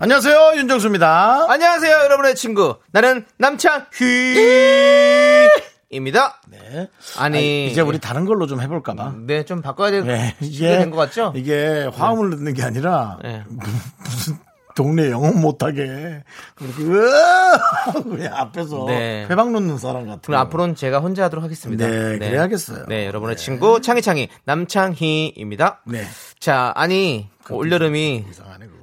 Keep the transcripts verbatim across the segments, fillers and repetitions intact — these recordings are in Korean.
안녕하세요, 윤정수입니다. 안녕하세요, 여러분의 친구. 나는 남창희입니다. 네. 아니, 아니 이제 우리 다른 걸로 좀 해볼까봐. 네, 좀 바꿔야 될, 네, 이게 된 것 같죠? 이게 화음을 넣는 게 아니라 네. 무슨 동네 영어 못하게 그냥 앞에서 네. 회방 놓는 사람 같은. 그럼 앞으로는 제가 혼자 하도록 하겠습니다. 네, 네. 그래야겠어요. 네, 여러분의 네. 친구 창희창희 남창희입니다. 네. 자, 아니 올 여름이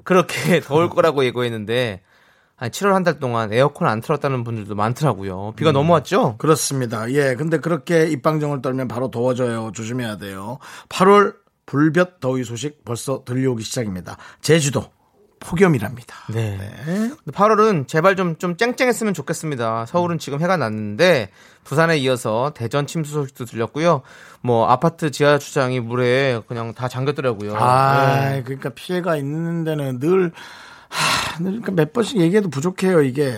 그렇게 더울 거라고 예고했는데 한 칠월 한 달 동안 에어컨 안 틀었다는 분들도 많더라고요. 비가 음, 너무 왔죠? 그렇습니다. 예, 근데 그렇게 입방정을 떨면 바로 더워져요. 조심해야 돼요. 팔월 불볕 더위 소식 벌써 들려오기 시작입니다. 제주도 폭염이랍니다. 네. 네. 팔월은 제발 좀, 좀 쨍쨍했으면 좋겠습니다. 서울은 지금 해가 났는데 부산에 이어서 대전 침수 소식도 들렸고요. 뭐 아파트 지하 주차장이 물에 그냥 다 잠겼더라고요. 아, 네. 그러니까 피해가 있는 데는 늘 하, 그러니까 몇 번씩 얘기해도 부족해요. 이게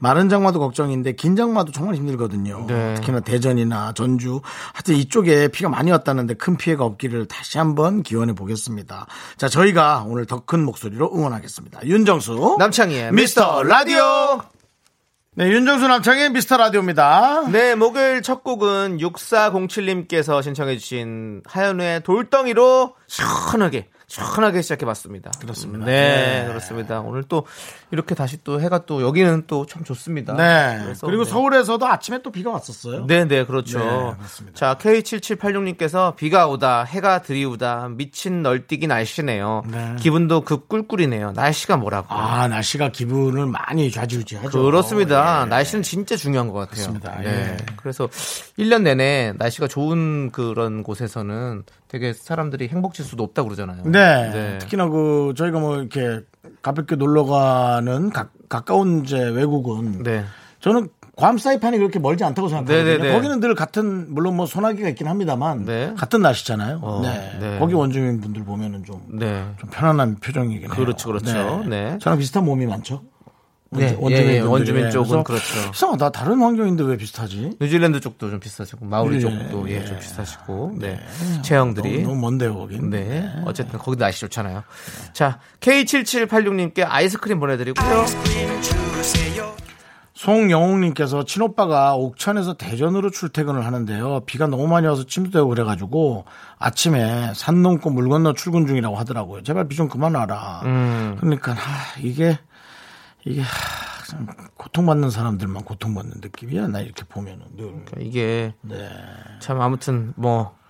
마른 장마도 걱정인데 긴 장마도 정말 힘들거든요. 네. 특히나 대전이나 전주 하여튼 이쪽에 비가 많이 왔다는데 큰 피해가 없기를 다시 한번 기원해 보겠습니다. 자, 저희가 오늘 더 큰 목소리로 응원하겠습니다. 윤정수 남창희의 미스터 라디오. 네, 윤정수 남창의 미스터라디오입니다. 네, 목요일 첫 곡은 육사공칠님께서 신청해 주신 하현우의 돌덩이로 시원하게 시원하게 시작해봤습니다. 그렇습니다. 네, 네. 그렇습니다. 오늘 또 이렇게 다시 또 해가 또 여기는 또 참 좋습니다. 네, 그래서, 그리고 네. 서울에서도 아침에 또 비가 왔었어요. 네네 그렇죠. 네, 맞습니다. 자, 케이 칠칠팔육님께서 비가 오다 해가 들이우다 미친 널뛰기 날씨네요. 네. 기분도 급 꿀꿀이네요. 날씨가 뭐라고. 아, 날씨가 기분을 많이 좌지우지하죠. 그렇습니다. 예. 날씨는 진짜 중요한 것 같아요. 그렇습니다. 네. 예. 그래서 일 년 내내 날씨가 좋은 그런 곳에서는 되게 사람들이 행복지수도 높다고 그러잖아요. 네. 네. 특히나 그 저희가 뭐 이렇게 가볍게 놀러 가는 가, 가까운 이제 외국은 네. 저는 괌 사이판이 그렇게 멀지 않다고 생각하거든요. 네네네. 거기는 늘 같은 물론 뭐 소나기가 있긴 합니다만 네. 같은 날씨잖아요. 어, 네. 네. 거기 원주민 분들 보면은 좀, 네. 좀 편안한 표정이긴 해요. 그렇죠, 그렇죠. 네. 네. 저랑 비슷한 몸이 많죠. 네, 원주민, 예, 예, 원주민 쪽은 그렇죠. 이상하다. 다른 환경인데 왜 비슷하지? 뉴질랜드 쪽도 좀 비슷하시고 마오리 예, 쪽도 예, 예, 좀 비슷하시고 네, 네. 체형들이 너무, 너무 먼데요 거긴. 네. 네, 어쨌든 거기도 날씨 좋잖아요. 네. 자, 케이 칠칠팔육님께 아이스크림 보내드리고요. 아이스크림 주세요. 송영웅님께서 친오빠가 옥천에서 대전으로 출퇴근을 하는데요. 비가 너무 많이 와서 침수되고 그래가지고 아침에 산 넘고 물 건너 출근 중이라고 하더라고요. 제발 비 좀 그만 와라. 음. 그러니까 하, 이게 이게 하, 참 고통받는 사람들만 고통받는 느낌이야. 나 이렇게 보면은 늘. 그러니까 이게 네. 참 아무튼 뭐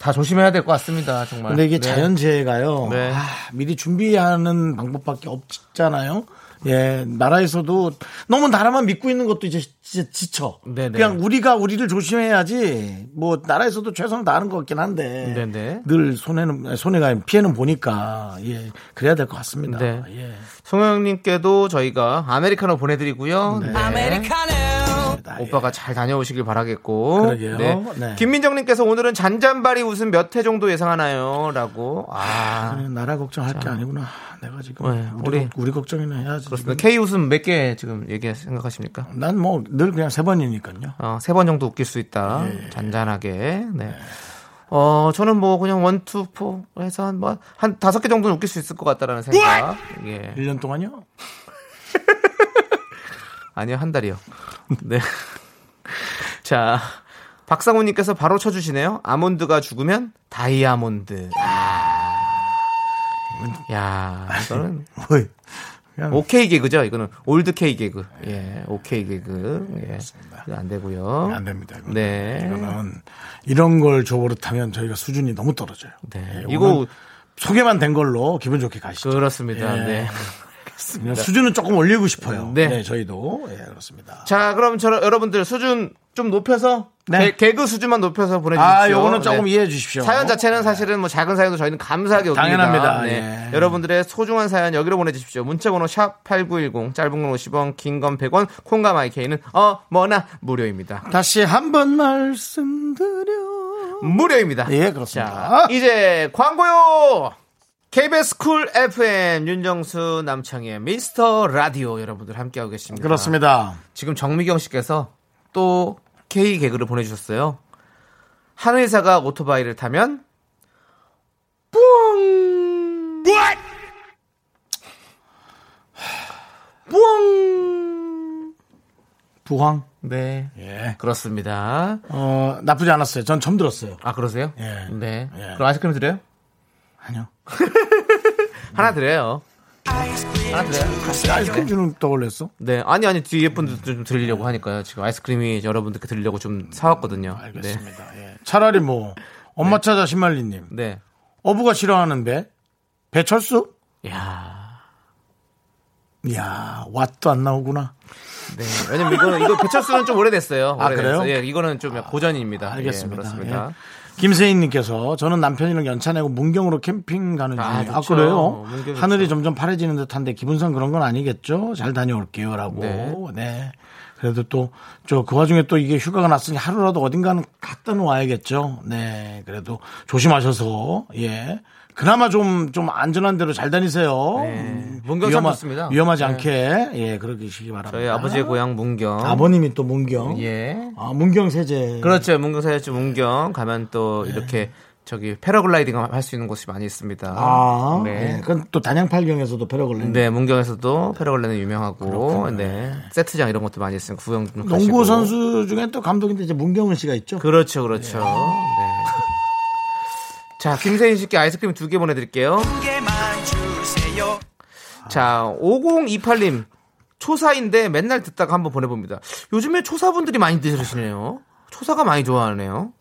다 조심해야 될 것 같습니다. 정말. 근데 이게 네. 자연재해가요. 네. 아, 미리 준비하는 방법밖에 없잖아요. 예, 나라에서도 너무 나라만 믿고 있는 것도 이제 진짜 지쳐. 네네. 그냥 우리가 우리를 조심해야지. 뭐 나라에서도 최선을 다하는 것 같긴 한데 네네. 늘 손해는 손해가 피해는 보니까 예, 그래야 될 것 같습니다. 네. 예. 송영님께도 저희가 아메리카노 보내드리고요. 네. 아메리카노. 오빠가 잘 다녀오시길 바라겠고. 네. 네. 김민정님께서 오늘은 잔잔바리 웃음 몇 회 정도 예상하나요? 라고. 아, 아 나라 걱정할 자. 게 아니구나. 내가 지금 네. 우리, 우리 우리 걱정이나 해야지. 그렇습니다. K 웃음 몇 개 지금 얘기 생각하십니까? 난 뭐 늘 그냥 세 번이니까요. 어, 세 번 정도 웃길 수 있다. 예. 잔잔하게. 네. 네. 어, 저는 뭐 그냥 원, 투, 포 해서 한 뭐 한 다섯 개 정도는 웃길 수 있을 것 같다라는 생각. 예. 일 년 동안요? 아니요, 한 달이요. 네. 자, 박상우님께서 바로 쳐주시네요. 아몬드가 죽으면 다이아몬드. 야, 이거는 오케이 개그죠. 이거는 올드 케이 개그. 예, 오케이 개그. 예, 안 되고요. 안 됩니다. 이거는. 네. 이거는 이런 걸 줘버릇하면 저희가 수준이 너무 떨어져요. 네. 예, 이거 소개만 된 걸로 기분 좋게 가시죠. 그렇습니다. 예. 네. 그렇습니다. 수준은 조금 올리고 싶어요. 네, 네 저희도 예, 그렇습니다. 자, 그럼 저, 여러분들 수준 좀 높여서 네. 개, 개그 수준만 높여서 보내주십시오. 아, 요거는 조금 네. 이해해 주십시오. 사연 자체는 사실은 뭐 작은 사연도 저희는 감사하게 옵니다. 당연합니다. 네. 예. 여러분들의 소중한 사연 여기로 보내주십시오. 문자번호 샵 팔구일공, 짧은 건 오십 원, 긴 건 백 원, 콩과 마이케이는 어머나 무료입니다. 다시 한번 말씀드려 무료입니다. 예, 그렇습니다. 자, 이제 광고요. 케이비에스 쿨 에프엠 윤정수 남창희의 미스터 라디오 여러분들 함께하고 계십니다. 그렇습니다. 지금 정미경 씨께서 또 K 개그를 보내주셨어요. 한 의사가 오토바이를 타면 뿡 뿡 부황. 네, 예. 그렇습니다. 어 나쁘지 않았어요. 전 처음 들었어요. 아 그러세요? 예. 네. 예. 그럼 아이스크림 드려요? 아니요. 하나 드려요. 하나 드려요. 아이스크림 주는 떠올렸어? 네, 아니 아니 뒤에 분들 좀 드리려고 하니까요. 지금 아이스크림이 여러분들께 드리려고 좀 사왔거든요. 음, 알겠습니다. 네. 예. 차라리 뭐 엄마 네. 찾아 신말리님. 네. 어부가 싫어하는데 배철수? 야, 야, 왓도 안 나오구나. 네, 왜냐면 이거는 이거 배철수는 좀 오래됐어요. 아 오래됐어요. 그래요? 예, 이거는 좀 고전입니다. 아, 알겠습니다. 예, 그렇습니다. 예. 김세인님께서 저는 남편이랑 연차 내고 문경으로 캠핑 가는 중이에요. 아, 아 그래요? 하늘이 점점 파래지는 듯한데 기분상 그런 건 아니겠죠? 잘 다녀올게요라고. 네. 네. 그래도 또 저 그 와중에 또 이게 휴가가 났으니 하루라도 어딘가는 갔다 와야겠죠. 네. 그래도 조심하셔서 예. 그나마 좀, 좀 안전한 데로 잘 다니세요. 네. 문경 참 좋습니다. 위험하지 네. 않게. 예, 그러시기 바랍니다. 저희 아버지의 고향 문경. 아버님이 또 문경. 예. 아, 문경 세제. 그렇죠. 문경 세제 문경. 가면 또 네. 이렇게 저기 패러글라이딩 할 수 있는 곳이 많이 있습니다. 아. 네. 네. 그럼 또 단양팔경에서도 패러글라이딩. 네, 문경에서도 패러글라이딩 유명하고. 그렇군요. 네. 세트장 이런 것도 많이 있으니까 구경 좀 가시고. 농구 선수 중에 또 감독인데 이제 문경은 씨가 있죠? 그렇죠. 그렇죠. 네. 네. 자, 김세인 씨께 아이스크림 두 개 보내드릴게요. 자, 오공이팔 님. 초사인데 맨날 듣다가 한번 보내봅니다. 요즘에 초사분들이 많이 들으시네요. 초사가 많이 좋아하네요.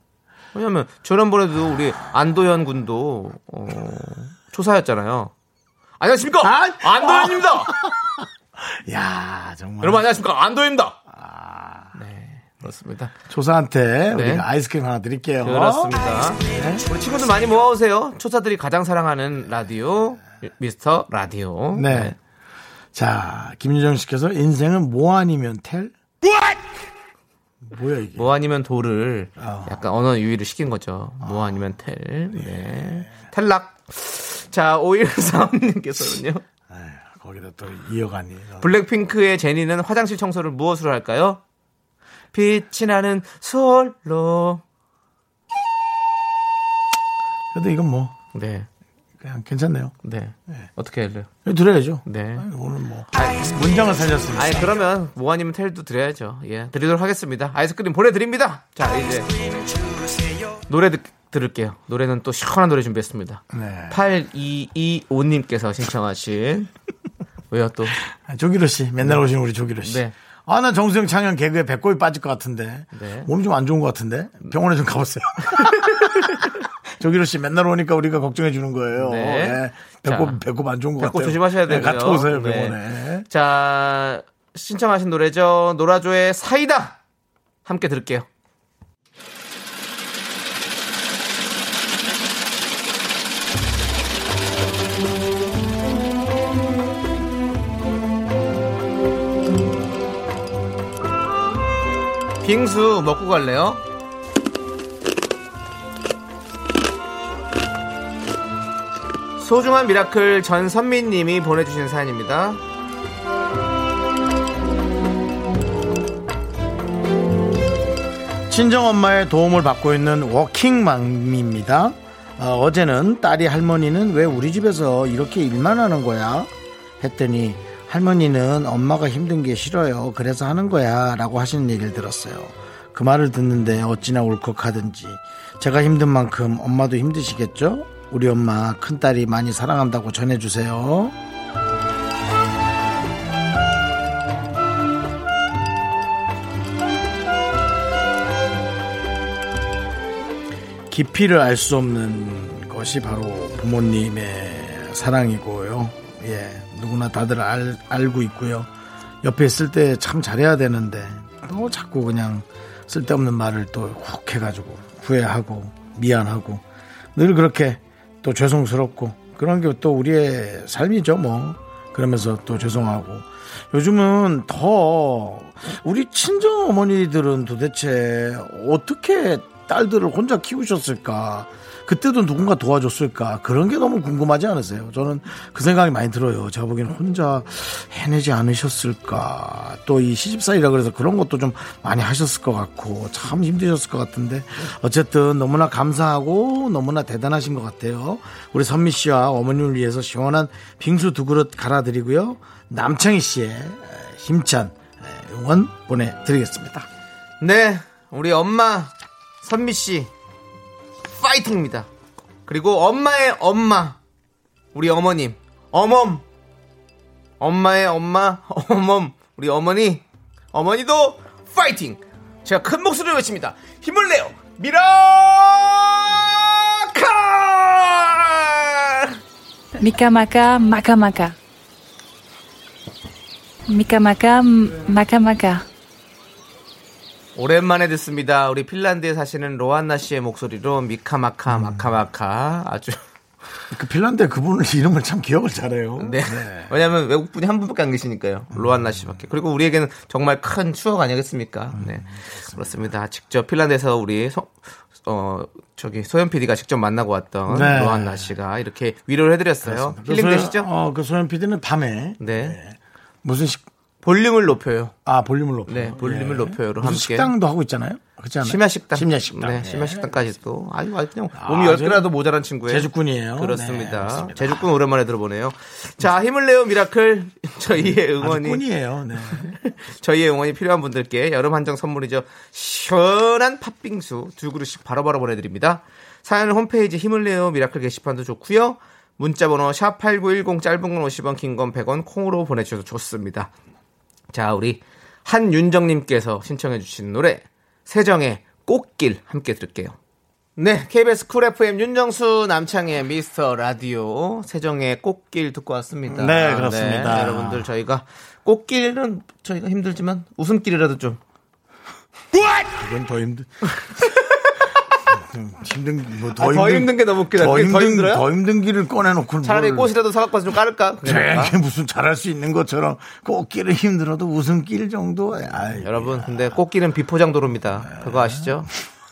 왜냐면 저런번에도 우리 안도현 군도 어, 초사였잖아요. 안녕하십니까? 아, 안도현입니다. 아, 야, 정말. 여러분 안녕하십니까? 안도현입니다. 아, 네. 그렇습니다. 조사한테 네. 우리가 아이스크림 하나 드릴게요. 그렇습니다. 네. 우리 친구들 많이 모아오세요. 초사들이 가장 사랑하는 라디오 미스터 라디오. 네. 네. 자, 김유정 씨께서 인생은 뭐 아니면 텔? 뭐야 이게? 뭐 아니면 도를 어. 약간 언어 유희를 시킨 거죠. 어. 뭐 아니면 텔. 네. 네. 텔락. 자, 오일삼 님께서는요. 거기다 또 이어가니. 블랙핑크의 제니는 화장실 청소를 무엇으로 할까요? 빛이 나는 솔로. 그래도 이건 뭐. 네. 그냥 괜찮네요. 네. 네. 어떻게 할래요? 드려야죠. 네. 아니, 오늘 뭐. 아니, 문장을 살렸습니다. 아니, 그러면 뭐 아니면 텔도 드려야죠. 예. 드리도록 하겠습니다. 아이스크림 보내드립니다. 자, 이제. 노래 듣, 들을게요. 노래는 또 시원한 노래 준비했습니다. 네. 팔이이오 님께서 신청하신. 왜요 또? 아, 조기로 씨. 맨날 네. 오시는 우리 조기로 씨. 네. 아, 나 정수영 창현 개그에 배꼽이 빠질 것 같은데. 네. 몸이 좀 안 좋은 것 같은데. 병원에 좀 가보세요. 조기로 씨 맨날 오니까 우리가 걱정해 주는 거예요. 네. 네. 배꼽, 자, 배꼽 안 좋은 것 배꼽 같아요. 배꼽 조심하셔야 되고요. 네, 갔다 오세요, 병원에. 네. 자, 신청하신 노래죠. 노라조의 사이다. 함께 들을게요. 빙수 먹고 갈래요? 소중한 미라클 전선미님이 보내주신 사연입니다. 친정엄마의 도움을 받고 있는 워킹맘입니다. 어, 어제는 딸이 할머니는 왜 우리 집에서 이렇게 일만 하는 거야? 했더니 할머니는 엄마가 힘든 게 싫어요. 그래서 하는 거야 라고 하시는 얘기를 들었어요. 그 말을 듣는데 어찌나 울컥하든지 제가 힘든 만큼 엄마도 힘드시겠죠? 우리 엄마 큰딸이 많이 사랑한다고 전해주세요. 깊이를 알 수 없는 것이 바로 부모님의 사랑이고요. 예, 누구나 다들 알, 알고 있고요. 옆에 있을 때 참 잘해야 되는데 뭐 자꾸 그냥 쓸데없는 말을 또 훅 해가지고 후회하고 미안하고 늘 그렇게 또 죄송스럽고 그런 게 또 우리의 삶이죠 뭐. 그러면서 또 죄송하고 요즘은 더 우리 친정 어머니들은 도대체 어떻게 딸들을 혼자 키우셨을까, 그때도 누군가 도와줬을까, 그런 게 너무 궁금하지 않으세요? 저는 그 생각이 많이 들어요. 제가 보기에는 혼자 해내지 않으셨을까, 또 이 시집살이라 그래서 그런 것도 좀 많이 하셨을 것 같고 참 힘드셨을 것 같은데, 어쨌든 너무나 감사하고 너무나 대단하신 것 같아요. 우리 선미 씨와 어머님을 위해서 시원한 빙수 두 그릇 갈아드리고요, 남창희 씨의 힘찬 응원 보내드리겠습니다. 네, 우리 엄마 선미 씨 파이팅입니다. 그리고 엄마의 엄마 우리 어머님 어멈, 엄마의 엄마 어멈 우리 어머니 어머니도 파이팅. 제가 큰 목소리로 외칩니다. 힘을 내요, 미라카 미카마카 마카마카 미카마카 마카마카. 오랜만에 듣습니다. 우리 핀란드에 사시는 로안나 씨의 목소리로 미카마카 음. 마카마카. 아주 그 핀란드에 그분을 이름을 참 기억을 잘해요. 네. 네. 왜냐하면 외국 분이 한 분밖에 안 계시니까요. 음. 로안나 씨밖에. 그리고 우리에게는 정말 큰 추억 아니겠습니까? 음. 네. 그렇습니다. 직접 핀란드에서 우리 소, 어 저기 소연 피디가 직접 만나고 왔던 네. 로안나 씨가 이렇게 위로를 해드렸어요. 힐링되시죠? 어, 그 소연 피디는 밤에 네. 네. 무슨 식 볼륨을 높여요. 아, 볼륨을 높여요. 네, 볼륨을 예. 높여요로 함께 식당도 하고 있잖아요. 그렇지 않아요? 심야 식당. 심야 식당. 네, 심야 식당까지 또 아주 아주 그냥 몸이 열 아, 개라도 모자란 친구예요. 제주꾼이에요. 그렇습니다. 네, 제주꾼 오랜만에 들어보네요. 자, 힘을 내요 미라클. 저희의 응원이 꾼이에요. 네. 저희의 응원이 필요한 분들께 여름 한정 선물이죠. 시원한 팥빙수 두 그릇씩 바로바로 보내드립니다. 사연 홈페이지 힘을 내요 미라클 게시판도 좋고요. 문자번호 샵팔구일공 짧은 건 오십 원, 긴 건 백 원, 콩으로 보내주셔도 좋습니다. 자, 우리 한윤정님께서 신청해 주신 노래 세정의 꽃길 함께 들을게요. 네, 케이비에스 쿨 에프엠 윤정수 남창희의 미스터 라디오 세정의 꽃길 듣고 왔습니다. 네, 그렇습니다. 네, 여러분들 저희가 꽃길은 저희가 힘들지만 웃음길이라도 좀 이건 더 힘들 힘든 뭐 더 아, 힘든, 더 힘든 게 너무 웃기다. 더 힘든, 더 힘들어요? 더 힘든 길을 꺼내놓고 차라리 뭘... 꽃이라도 사갖고 와서 좀 깔을까? 되게 무슨 잘할 수 있는 것처럼 꽃길은 힘들어도 웃음길 정도. 아이, 여러분 근데 꽃길은 비포장도로입니다. 그거 아시죠?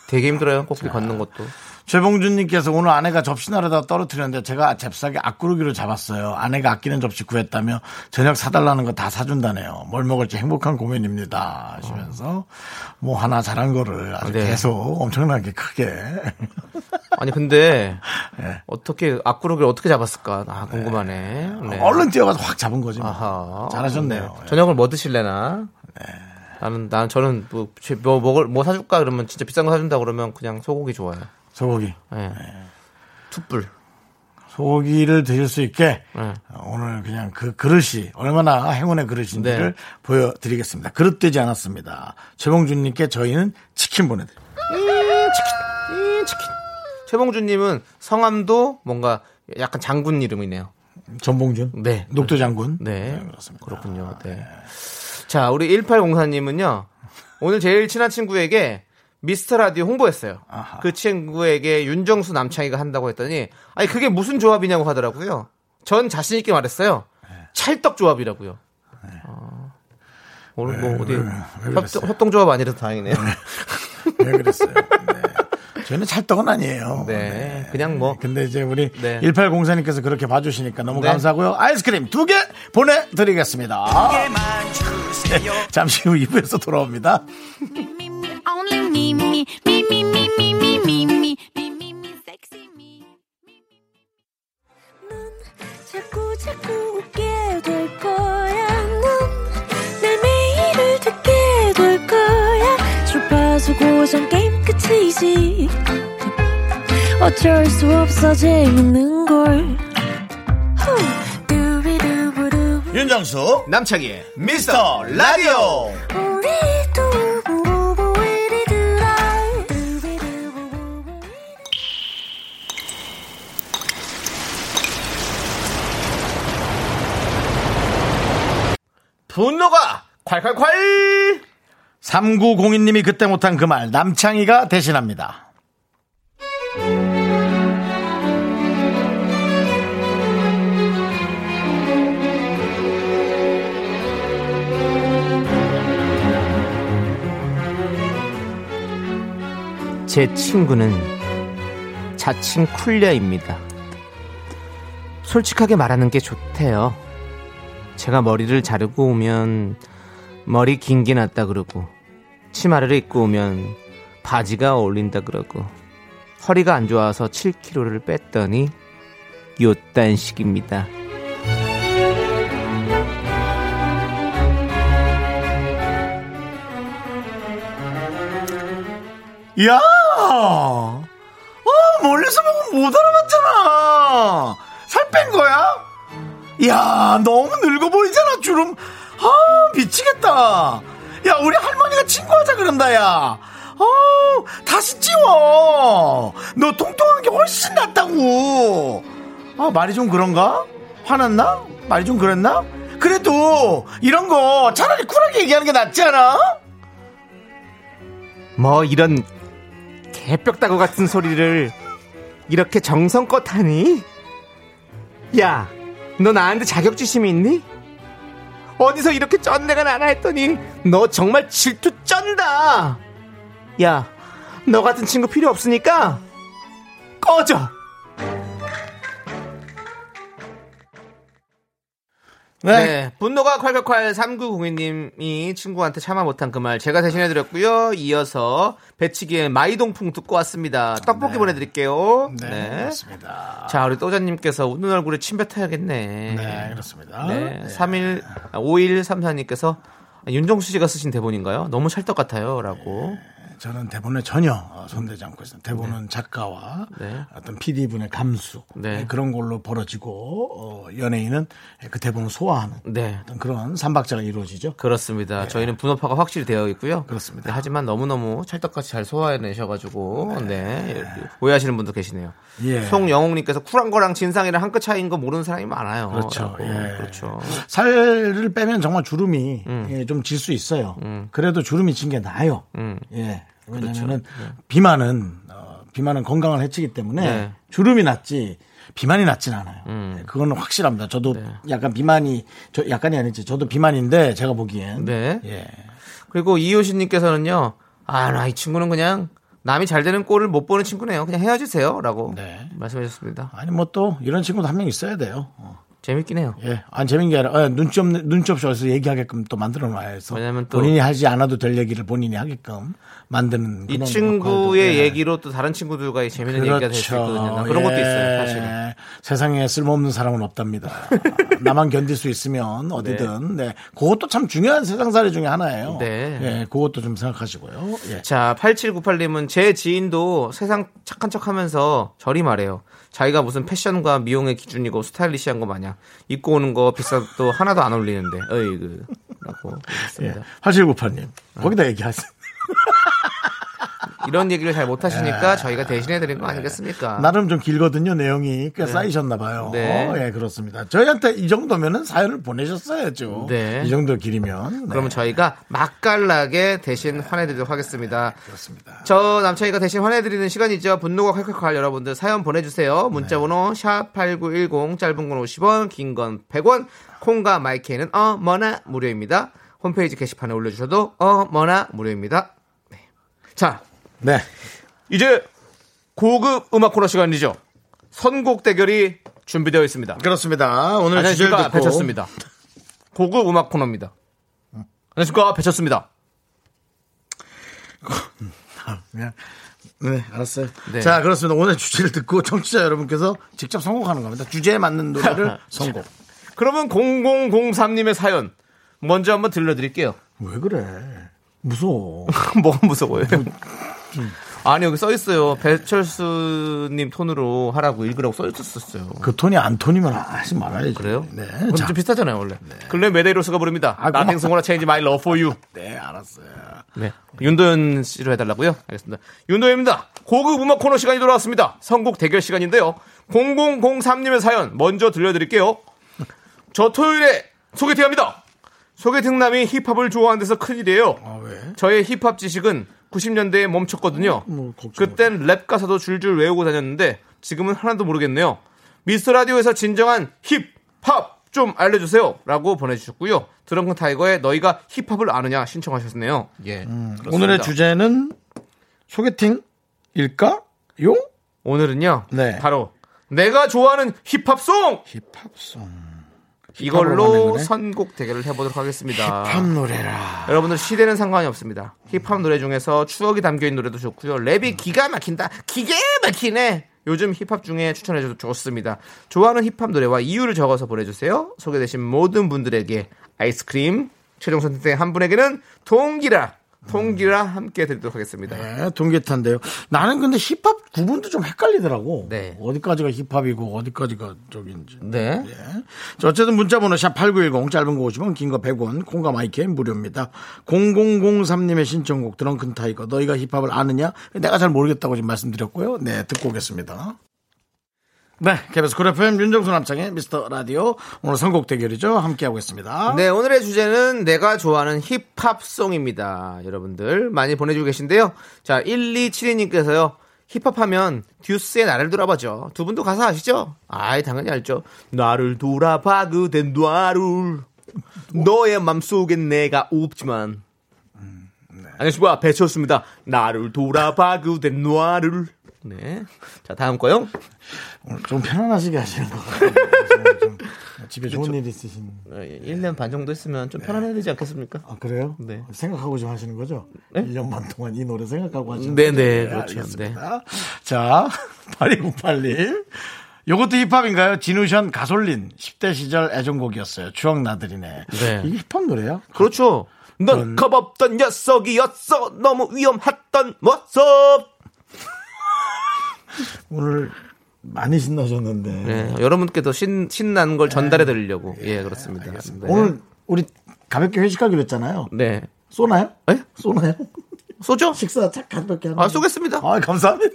되게 힘들어요 꽃길 걷는 것도. 최봉준님께서 오늘 아내가 접시 나르다 떨어뜨렸는데 제가 잽싸게 앞구르기로 잡았어요. 아내가 아끼는 접시 구했다며 저녁 사달라는 거 다 사준다네요. 뭘 먹을지 행복한 고민입니다 하시면서 뭐 하나 잘한 거를 아주 네. 계속 엄청나게 크게. 아니 근데 네. 어떻게 앞구르기를 어떻게 잡았을까? 아 궁금하네. 네. 네. 얼른 뛰어가서 확 잡은 거지 뭐. 아하. 잘하셨네요. 네. 저녁을 뭐 드실래나? 네. 나는 난 저는 뭐, 뭐 먹을 뭐 사줄까 그러면 진짜 비싼 거 사준다 그러면 그냥 소고기 좋아요. 소고기. 네. 네. 툭불. 소고기를 드실 수 있게 네. 오늘 그냥 그 그릇이 얼마나 행운의 그릇인지를 네. 보여드리겠습니다. 그릇 되지 않았습니다. 최봉준님께 저희는 치킨 보내드립니다. 음, 치킨. 음, 치킨. 최봉준님은 성함도 뭔가 약간 장군 이름이네요. 전봉준? 네. 녹두장군? 네. 네, 그렇습니다. 그렇군요. 네. 네. 자, 우리 일팔공사님은요. 오늘 제일 친한 친구에게 미스터라디오 홍보했어요. 아하. 그 친구에게 윤정수 남창희가 한다고 했더니 아니 그게 무슨 조합이냐고 하더라고요. 전 자신있게 말했어요. 네. 찰떡조합이라고요. 네. 어, 오늘 뭐 왜, 어디 왜, 왜 협동, 협동조합 아니라서 다행이네요. 왜, 왜 그랬어요? 네. 저희는 찰떡은 아니에요. 네. 네. 그냥 뭐 근데 이제 우리 네. 일팔공사님께서 그렇게 봐주시니까 너무 네. 감사하고요. 아이스크림 두 개 보내드리겠습니다. 두 개만 주세요. 네. 잠시 후 이 부에서 돌아옵니다. 어쩔 수 없어 재밌는 걸. 윤정수 남창희 미스터 라디오. 분노가 콸콸콸. 삼구공이 님이 그때 못한 그 말 남창희가 대신합니다. 제 친구는 자칭 쿨녀입니다. 솔직하게 말하는 게 좋대요. 제가 머리를 자르고 오면 머리 긴게 낫다 그러고, 치마를 입고 오면 바지가 어울린다 그러고, 허리가 안 좋아서 칠 킬로그램를 뺐더니 요딴 식입니다. 야, 어, 멀리서 보면 못 알아봤잖아. 살 뺀 거야? 야, 너무 늙어 보이잖아, 주름. 아, 미치겠다. 야, 우리 할머니가 친구하자 그런다, 야. 어, 다시 찌워. 너 통통한 게 훨씬 낫다고. 아, 말이 좀 그런가? 화났나? 말이 좀 그랬나? 그래도 이런 거 차라리 쿨하게 얘기하는 게 낫지 않아? 뭐 이런 개벽다구 같은 소리를 이렇게 정성껏 하니? 야, 너 나한테 자격지심이 있니? 어디서 이렇게 쩐내가 나나 했더니 너 정말 질투 쩐다. 야, 너 같은 친구 필요 없으니까 꺼져. 네. 네, 분노가 콸콸콸. 삼구공이 님이 친구한테 참아 못한 그 말 제가 대신해드렸고요. 이어서 배치기의 마이동풍 듣고 왔습니다. 떡볶이 네. 보내드릴게요. 네, 네. 그렇습니다. 자, 우리 또자님께서 웃는 얼굴에 침 뱉어야겠네. 네, 그렇습니다. 네, 네. 삼 일, 오일삼사 님께서 윤정수 씨가 쓰신 대본인가요? 너무 찰떡 같아요 라고. 네. 저는 대본에 전혀 손대지 않고 있어요. 대본은 네. 작가와 네. 어떤 피디분의 감수 네. 그런 걸로 벌어지고 어, 연예인은 그 대본을 소화하는 네. 어떤 그런 삼박자가 이루어지죠. 그렇습니다. 네. 저희는 분업화가 확실히 되어 있고요. 그렇습니다. 네, 하지만 너무너무 찰떡같이 잘 소화해내셔가지고 네. 네. 네. 오해하시는 분도 계시네요. 예. 송영웅님께서 쿨한 거랑 진상이랑 한 끗 차이인 거 모르는 사람이 많아요. 그렇죠. 예. 그렇죠. 살을 빼면 정말 주름이 음. 예, 좀 질 수 있어요. 음. 그래도 주름이 진 게 나아요. 음. 예. 왜냐면은 그렇죠. 비만은 어, 비만은 건강을 해치기 때문에 네. 주름이 낫지 비만이 낫진 않아요. 음. 네, 그건 확실합니다. 저도 네. 약간 비만이 저 약간이 아니지 저도 비만인데 제가 보기엔 네. 예. 그리고 이효신님께서는요, 아, 나 이 친구는 그냥 남이 잘 되는 꼴을 못 보는 친구네요. 그냥 헤어지세요라고 네. 말씀하셨습니다. 아니 뭐 또 이런 친구도 한 명 있어야 돼요. 어. 재밌긴 해요. 예, 안 재밌는 게 아니라 아, 눈치 없는 눈치 없이 와서 얘기하게끔 또 만들어놔야 해서. 왜냐면 또 본인이 하지 않아도 될 얘기를 본인이 하게끔 만드는. 이 친구의 예. 얘기로 또 다른 친구들과의 재밌는 그렇죠. 얘기가 될 수 있거든요. 그런 예. 것도 있어요, 사실은. 세상에 쓸모없는 사람은 없답니다. 나만 견딜 수 있으면 어디든. 네. 네, 그것도 참 중요한 세상살이 중에 하나예요. 네, 예, 그것도 좀 생각하시고요. 예. 자, 팔칠구팔 님은 제 지인도 세상 착한 척하면서 저리 말해요. 자기가 무슨 패션과 미용의 기준이고 스타일리시한 거 마냥 입고 오는 거 비싼 것도 하나도 안 어울리는데 어이그 라고 했습니다. 팔칠구팔 님 예. 거기다 얘기하세요. 이런 얘기를 잘 못하시니까 예. 저희가 대신해드린 거 아니겠습니까? 나름 좀 길거든요. 내용이 꽤 네. 쌓이셨나 봐요. 네. 어, 예, 그렇습니다. 저희한테 이 정도면은 사연을 보내셨어야죠. 네. 이 정도 길이면. 네. 그러면 저희가 맛깔나게 대신 화내드리도록 하겠습니다. 네, 그렇습니다. 저 남창희가 대신 화내드리는 시간이죠. 분노가 콸콸콸. 여러분들 사연 보내주세요. 문자번호 네. 샵팔구일공, 짧은 건 오십 원, 긴 건 백 원, 콩과 마이케이는 어머나 무료입니다. 홈페이지 게시판에 올려주셔도 어머나 무료입니다. 네. 자, 네, 이제 고급 음악 코너 시간이죠. 선곡 대결이 준비되어 있습니다. 그렇습니다. 오늘 안녕하십니까 배쳤습니다. 고급 음악 코너입니다. 응. 안녕하십니까 배쳤습니다. 그냥 네, 알았어요. 네. 자, 그렇습니다. 오늘 주제를 듣고 청취자 여러분께서 직접 선곡하는 겁니다. 주제에 맞는 노래를 선곡. 그러면 공공공삼 님의 사연 먼저 한번 들려드릴게요. 왜 그래? 무서워. 뭐가 무서워요? 음. 아니 여기 써있어요. 배철수님 톤으로 하라고 읽으라고 써있었어요. 그 톤이 안 톤이면 하지 말아야지. 그래요? 네. 좀 비슷하잖아요 원래. 네. 근래 메데로스가 부릅니다. 아, Nothing's gonna change my love for you. 네, 알았어요. 네, 윤도현 씨로 해달라고요? 알겠습니다. 윤도현입니다. 고급 음악 코너 시간이 돌아왔습니다. 선곡 대결 시간인데요, 공공공삼 님의 사연 먼저 들려드릴게요. 저 토요일에 소개팅합니다. 소개팅남이 힙합을 좋아하는 데서 큰일이에요. 아, 왜? 저의 힙합 지식은 구십 년대에 멈췄거든요. 뭐, 그땐 랩 가사도 줄줄 외우고 다녔는데 지금은 하나도 모르겠네요. 미스터라디오에서 진정한 힙합 좀 알려주세요 라고 보내주셨고요. 드렁큰 타이거의 너희가 힙합을 아느냐 신청하셨네요. 예, 음, 오늘의 주제는 소개팅일까요? 오늘은요, 네, 바로 내가 좋아하는 힙합송! 힙합송 이걸로 선곡 대결을 해보도록 하겠습니다. 힙합 노래라. 여러분들 시대는 상관이 없습니다. 힙합 노래 중에서 추억이 담겨있는 노래도 좋고요. 랩이 기가 막힌다. 기가 막히네. 요즘 힙합 중에 추천해줘도 좋습니다. 좋아하는 힙합 노래와 이유를 적어서 보내주세요. 소개되신 모든 분들에게 아이스크림, 최종 선택된 한 분에게는 동기라. 동기라 함께 드리도록 하겠습니다. 네, 동기탄데요. 나는 근데 힙합 구분도 좀 헷갈리더라고. 네. 어디까지가 힙합이고 어디까지가 저기인지. 네. 네. 자, 어쨌든 문자번호 샵팔구일공 짧은 거 오십 원, 긴 거 백 원, 공감 아이케이 무료입니다. 공공공삼 님의 신청곡 드렁큰 타이거 너희가 힙합을 아느냐? 내가 잘 모르겠다고 지금 말씀드렸고요. 네, 듣고 오겠습니다. 네, 케이비에스 쿨에프엠 윤정수 남창의 미스터 라디오 오늘 선곡 대결이죠. 함께하고 있습니다. 네, 오늘의 주제는 내가 좋아하는 힙합송입니다. 여러분들 많이 보내주고 계신데요. 자, 일이칠이 님께서요. 힙합하면 듀스의 나를 돌아봐죠. 두 분도 가사 아시죠? 아이, 당연히 알죠. 나를 돌아봐 그댄 나를 너의 맘속엔 내가 없지만 음, 네. 안녕하십니까, 배치였습니다. 나를 돌아봐 그댄 나를. 네. 자, 다음 거요. 오늘 좀 편안하시게 하시는 거 같아요. 집에 좋은 일 있으신. 일 년 반 정도 했으면 좀 네. 편안해야 되지 않겠습니까? 아, 그래요? 네. 생각하고 좀 하시는 거죠? 네? 일 년 반 동안 이 노래 생각하고 하시는 거죠? 네네. 네, 그렇죠. 네. 자, 팔이구팔 님. 요것도 힙합인가요? 진우션 가솔린. 십 대 시절 애정곡이었어요. 추억 나들이네. 네. 이게 힙합 노래야? 그렇죠. 넌 겁없던 녀석이었어. 너무 위험했던 모습. 오늘 많이 신나셨는데 네, 여러분께도 신, 신난 걸 전달해 드리려고. 네, 예, 그렇습니다. 네. 오늘 우리 가볍게 회식하기로 했잖아요. 네. 쏘나요? 네? 쏘나요? 쏘죠? 식사 착 가볍게 하면. 아, 쏘겠습니다. 아, 감사합니다.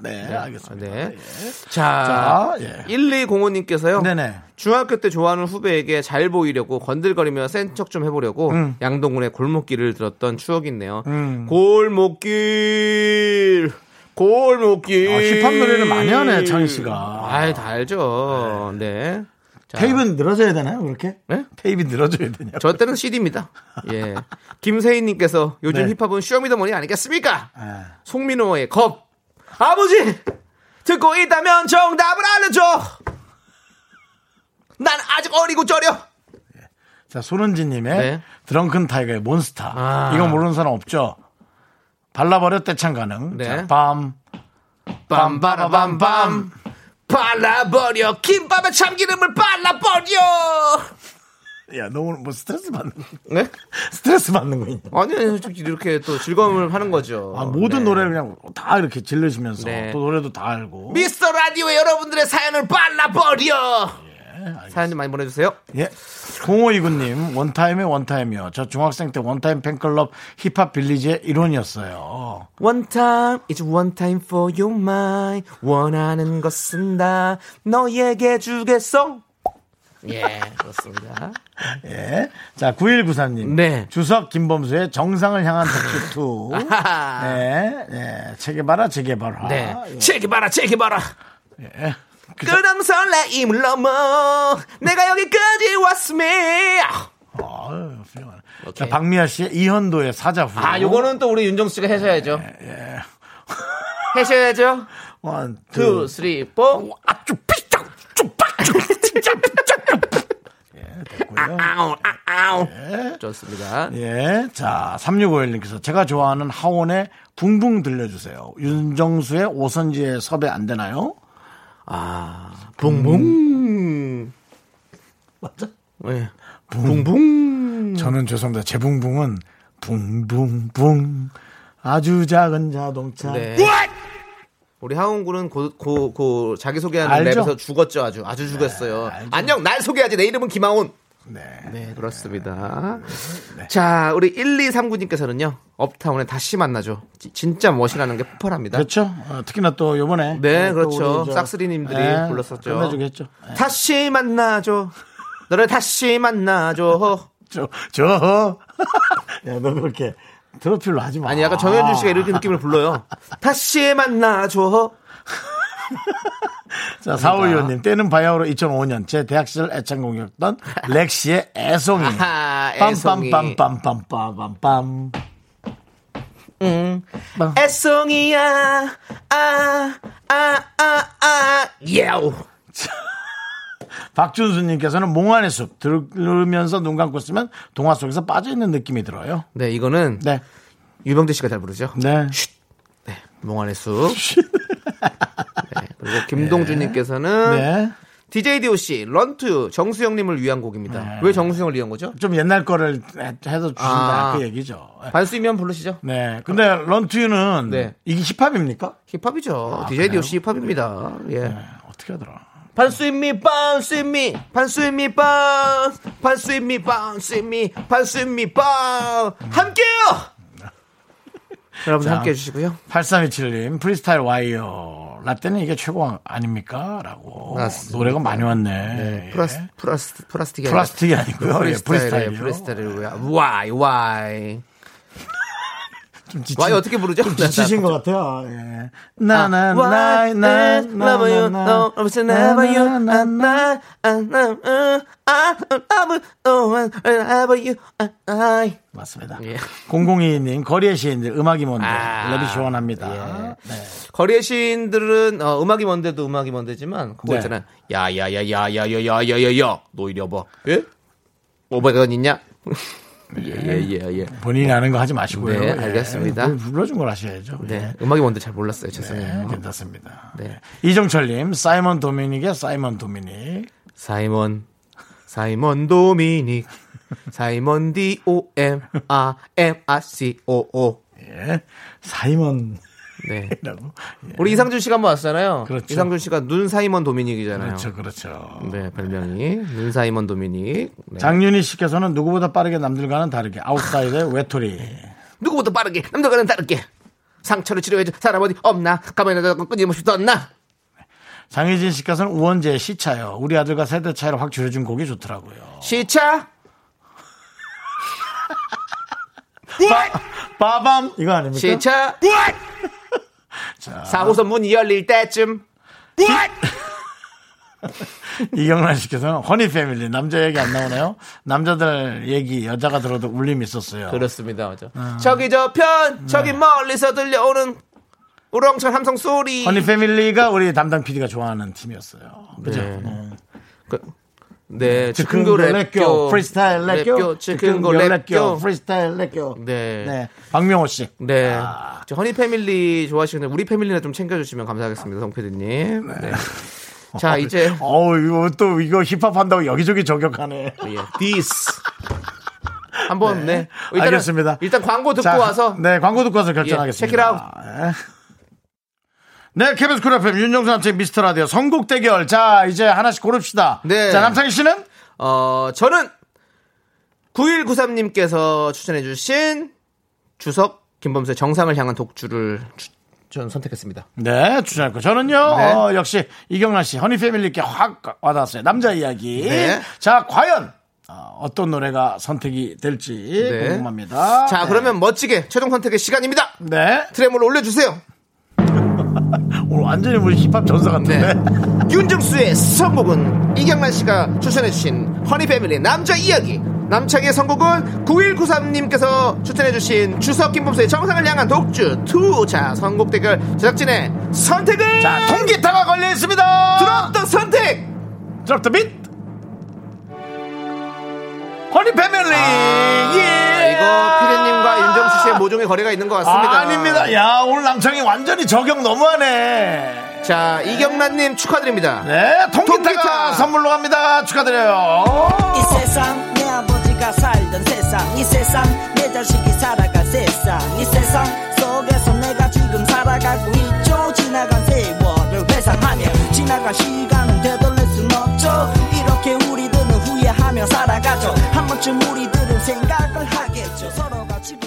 네, 네, 알겠습니다. 네. 네. 자, 자 예. 일이공오 님께서요. 네네. 중학교 때 좋아하는 후배에게 잘 보이려고 건들거리며 센 척 좀 해보려고 음. 양동근의 골목길을 들었던 추억이 있네요. 음. 골목길. 골목길. 아, 힙합 노래는 많이 하네, 창희 씨가. 아이, 다 알죠. 네. 네. 자. 테이프는 늘어져야 되나요, 그렇게? 네? 테이프 늘어져야 되냐? 저 때는 씨디입니다. 예. 김세희님께서 요즘 네. 힙합은 쇼미더머니 아니겠습니까? 네. 송민호의 겁. 아버지! 듣고 있다면 정답을 알려줘! 난 아직 어리고 저려! 자, 손은지님의 네. 드렁큰 타이거의 몬스타. 아. 이거 모르는 사람 없죠? 발라버려 떼창 가능. 네. 빰. 빰빠라밤밤. 발라버려. 김밥에 참기름을 발라버려. 야, 너 오늘 뭐 스트레스 받는 거? 네? 스트레스 받는 거 있냐? 아니, 솔직히 이렇게 또 즐거움을 네. 하는 거죠. 아, 모든 네. 노래를 그냥 다 이렇게 질르시면서 네. 또 노래도 다 알고. 미스터 라디오에 여러분들의 사연을 발라버려. 예, 사연 좀 많이 보내주세요. 예. 공오이구 님, 원타임의 원타임이요. 저 중학생 때 원타임 팬클럽 힙합 빌리지의 일원이었어요. One time, it's one time for your mind. 원하는 것은 다 너에게 주겠어. 예, 그렇습니다. 예. 자, 구일구삼 님. 네. 주석 김범수의 정상을 향한 덕질 투. 네. 네. 체계바라, 체계바라. 네. 예. 체계바라, 체계바라. 예. 그런 설레임을 넘어 내가 여기까지 왔으며. 아, 훌륭하네. 자, 박미아 씨의 이현도의 사자후. 아, 요거는 또 우리 윤정수 씨가 해셔야죠. 예, 예. 해셔야죠. 원, 투, 쓰리, 포. 아쭈, 삐쩍, 쭈빡, 쭈짝, 삐쩍. 아아오, 아아오. 예. 좋습니다. 예. 자, 삼육오일 님께서 제가 좋아하는 하원의 붕붕 들려주세요. 윤정수의 오선지에 섭외 안 되나요? 아, 붕붕. 음. 맞죠? 네. 붕붕. 붕붕. 저는 죄송합니다. 제 붕붕은 붕붕붕. 아주 작은 자동차. 네. 우리 하운군은 고, 고, 고 자기소개하는 알죠? 랩에서 죽었죠. 아주 아주 죽었어요. 네, 안녕, 날 소개하지. 내 이름은 김하온. 네, 네, 그렇습니다. 네. 네. 자, 우리 일이삼구 님께서는요. 업타운에 다시 만나죠. 지, 진짜 멋이라는 게 폭발합니다. 그렇죠. 어, 특히나 또 요번에 네, 네, 그렇죠. 싹쓰리님들이 네, 불렀었죠. 끝내주겠죠. 네. 다시 만나죠. 너를 다시 만나죠. 저, 저. 야, 너 그렇게 트로필로 하지 마. 아니, 약간 정현준 씨가 이렇게 느낌을 불러요. 다시 만나줘. 자, 사월 의원님, 때는 바야흐로 이천오 년 제 대학 시절 애창곡이었던 렉시의 애송이. 빰빰빰빰빰빰빰빰. 응. 애송이야. 아, 아, 아, 아. 예우. 박준수님께서는 몽환의 숲 들으면서 눈 감고 있으면 동화 속에서 빠져있는 느낌이 들어요. 네, 이거는 네. 유병재 씨가 잘 부르죠. 네. 쉿. 네, 몽환의 숲. 네, 그리고 김동준님께서는 네. 디제이 디오씨 런투 정수영님을 위한 곡입니다. 네. 왜 정수영을 위한 거죠? 좀 옛날 거를 해서 주신다 아, 그 얘기죠. 반수이면 부르시죠. 네. 근데 런투유는 네. 이게 힙합입니까? 힙합이죠. 아, 디제이 디오씨 힙합입니다. 네. 예. 네, 어떻게 하더라? 반수인미 반수인미 반수인미 반 반수인미 반수인미 반수인미 반 함께요. 여러분 함께해 주시고요. 팔삼이칠 님 프리스타일 와이어 라떼는 이게 최고 아닙니까? 라고 맞습니다. 노래가 많이 왔네. 네. 플라스, 플라스, 플라스틱이, 플라스틱이 아니고요. 프리스타일 프리스타일이고요. 와이 와이 좀 지친, 와이 어떻게 부르죠? 좀 지치신 것 같아요. 예. 맞습니다. 예. 공공이님 거리의 시인들 음악이 뭔데 랩이 아~ 시원합니다. 예. 네. 거리의 시인들은 어, 음악이 뭔데도 음악이 뭔데지만 그거 네. 있잖아요. 야야야야야야야야야야 너 이리 와봐. 예? 오백 원 있냐? 예예예. 예, 예, 예. 본인이 아는 거 하지 마시고요. 네, 알겠습니다. 예, 불러준 걸 아셔야죠. 네, 예. 음악이 뭔데 잘 몰랐어요. 죄송해요. 네, 괜찮습니다. 네. 이정철님 사이먼 도미닉의 사이먼 도미닉. 사이먼 사이먼 도미닉 사이먼 D O M A M A C O O. 예, 사이먼. 네. 예. 우리 이상준 씨가 한번 왔잖아요. 그렇죠. 이상준 씨가 눈 사이먼 도미닉이잖아요. 그렇죠, 그렇죠. 네, 별명이 네. 눈 사이먼 도미닉. 네. 장윤희 씨께서는 누구보다 빠르게 남들과는 다르게 아웃사이드의 외톨이. 누구보다 빠르게 남들과는 다르게 상처를 치료해줄 사람 어디 없나? 가만히 놔둬 끊임없이 떴나? 장혜진 씨께서는 우원재의 시차요. 우리 아들과 세대 차이를 확 줄여준 곡이 좋더라고요. 시차? 빠밤 이거 아닙니까? 시차? 자. 사 호선 문이 열릴 때쯤 이경란 씨께서는 허니 패밀리 남자 얘기 안 나오나요? 남자들 얘기 여자가 들어도 울림이 있었어요. 그렇습니다. 맞아. 음. 저기 저편 저기 네. 멀리서 들려오는 우렁찬 함성 소리. 허니 패밀리가 우리 담당 피디가 좋아하는 팀이었어요. 그죠? 네. 네. 그, 네, 즉흥고 랩교, 프리스타일 랩교, 즉흥고 랩교, 프리스타일 랩교. 네, 네, 박명호 씨. 네, 아. 저 허니 패밀리 좋아하시는데 우리 패밀리나 좀 챙겨주시면 감사하겠습니다, 성피디님. 네. 네. 자 이제, 어우 이거 또 이거 힙합 한다고 여기저기 저격하네. 예, 디스. 한번 네. 네. 일단은, 알겠습니다. 일단 광고 듣고 자, 와서. 네, 광고 듣고 와서 결정하겠습니다. 체크아웃. 예, 네, 케이비에스 쿨 에프엠 윤정수 남창희 미스터 라디오 선곡 대결. 자, 이제 하나씩 고릅시다. 네. 자, 남창희 씨는? 어, 저는 구일구삼 님께서 추천해주신 주석 김범수의 정상을 향한 독주를 추, 저는 선택했습니다. 네, 추천할 거. 저는요, 네. 어, 역시 이경란 씨, 허니 패밀리께 확 와닿았어요. 남자 이야기. 네. 자, 과연 어, 어떤 노래가 선택이 될지 네. 궁금합니다. 자, 네. 그러면 멋지게 최종 선택의 시간입니다. 네. 트레몰 올려주세요. 오늘 완전히 우리 힙합 전사 같은데. 네. 윤정수의 선곡은 이경란 씨가 추천해주신 허니패밀리 남자 이야기. 남창의 선곡은 구일구삼 님께서 추천해주신 주석 김범수의 정상을 향한 독주 이. 자, 선곡 대결 제작진의 선택은 자, 통기타가 걸려있습니다. 드롭 더 선택 드롭 더 빛 허니패밀리. 아, 예. 이거 피디님과 윤정수 씨의 모종의 거리가 있는 것 같습니다. 아, 아닙니다. 야, 오늘 남창이 완전히 저격 너무하네. 자, 네. 이경란님 축하드립니다. 네, 통기타가 통기타. 선물로 갑니다. 축하드려요. 이 세상 내 아버지가 살던 세상, 이 세상 내 자식이 살아간 세상, 이 세상 속에서 내가 지금 살아가고 있죠. 지나간 세월을 회상하며 지나간 시간은 되돌릴 순 없죠. 이렇게 우리들은 후회하며 살아가죠. 한 번쯤 우리들은 생각을 하겠죠. 서로가 지금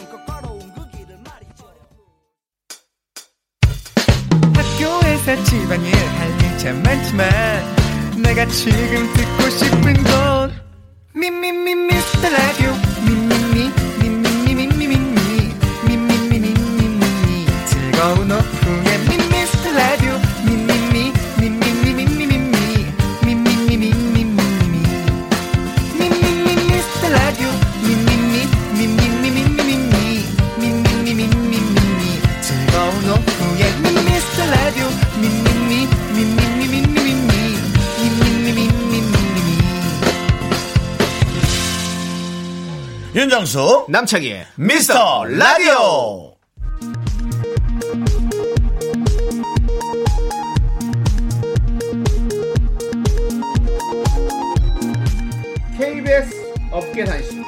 학교에서 집안일 할 일 참 많지만 내가 지금 듣고 싶은 건 미미미 미스터 라디오 미미미 미미미 미미미 미미미 미미미 즐거운 오픈에 미스터 라디오 미미미 미미미 미미미 미미미 미미미 미미미 미스터 라디오 미미미 미미미 미미미 미미미 미미미 즐거운 오픈에 미스터 라디오 미미미 미미미 미미미 윤정수 남창희의 미스터 라디오. 케이비에스 업계 단신.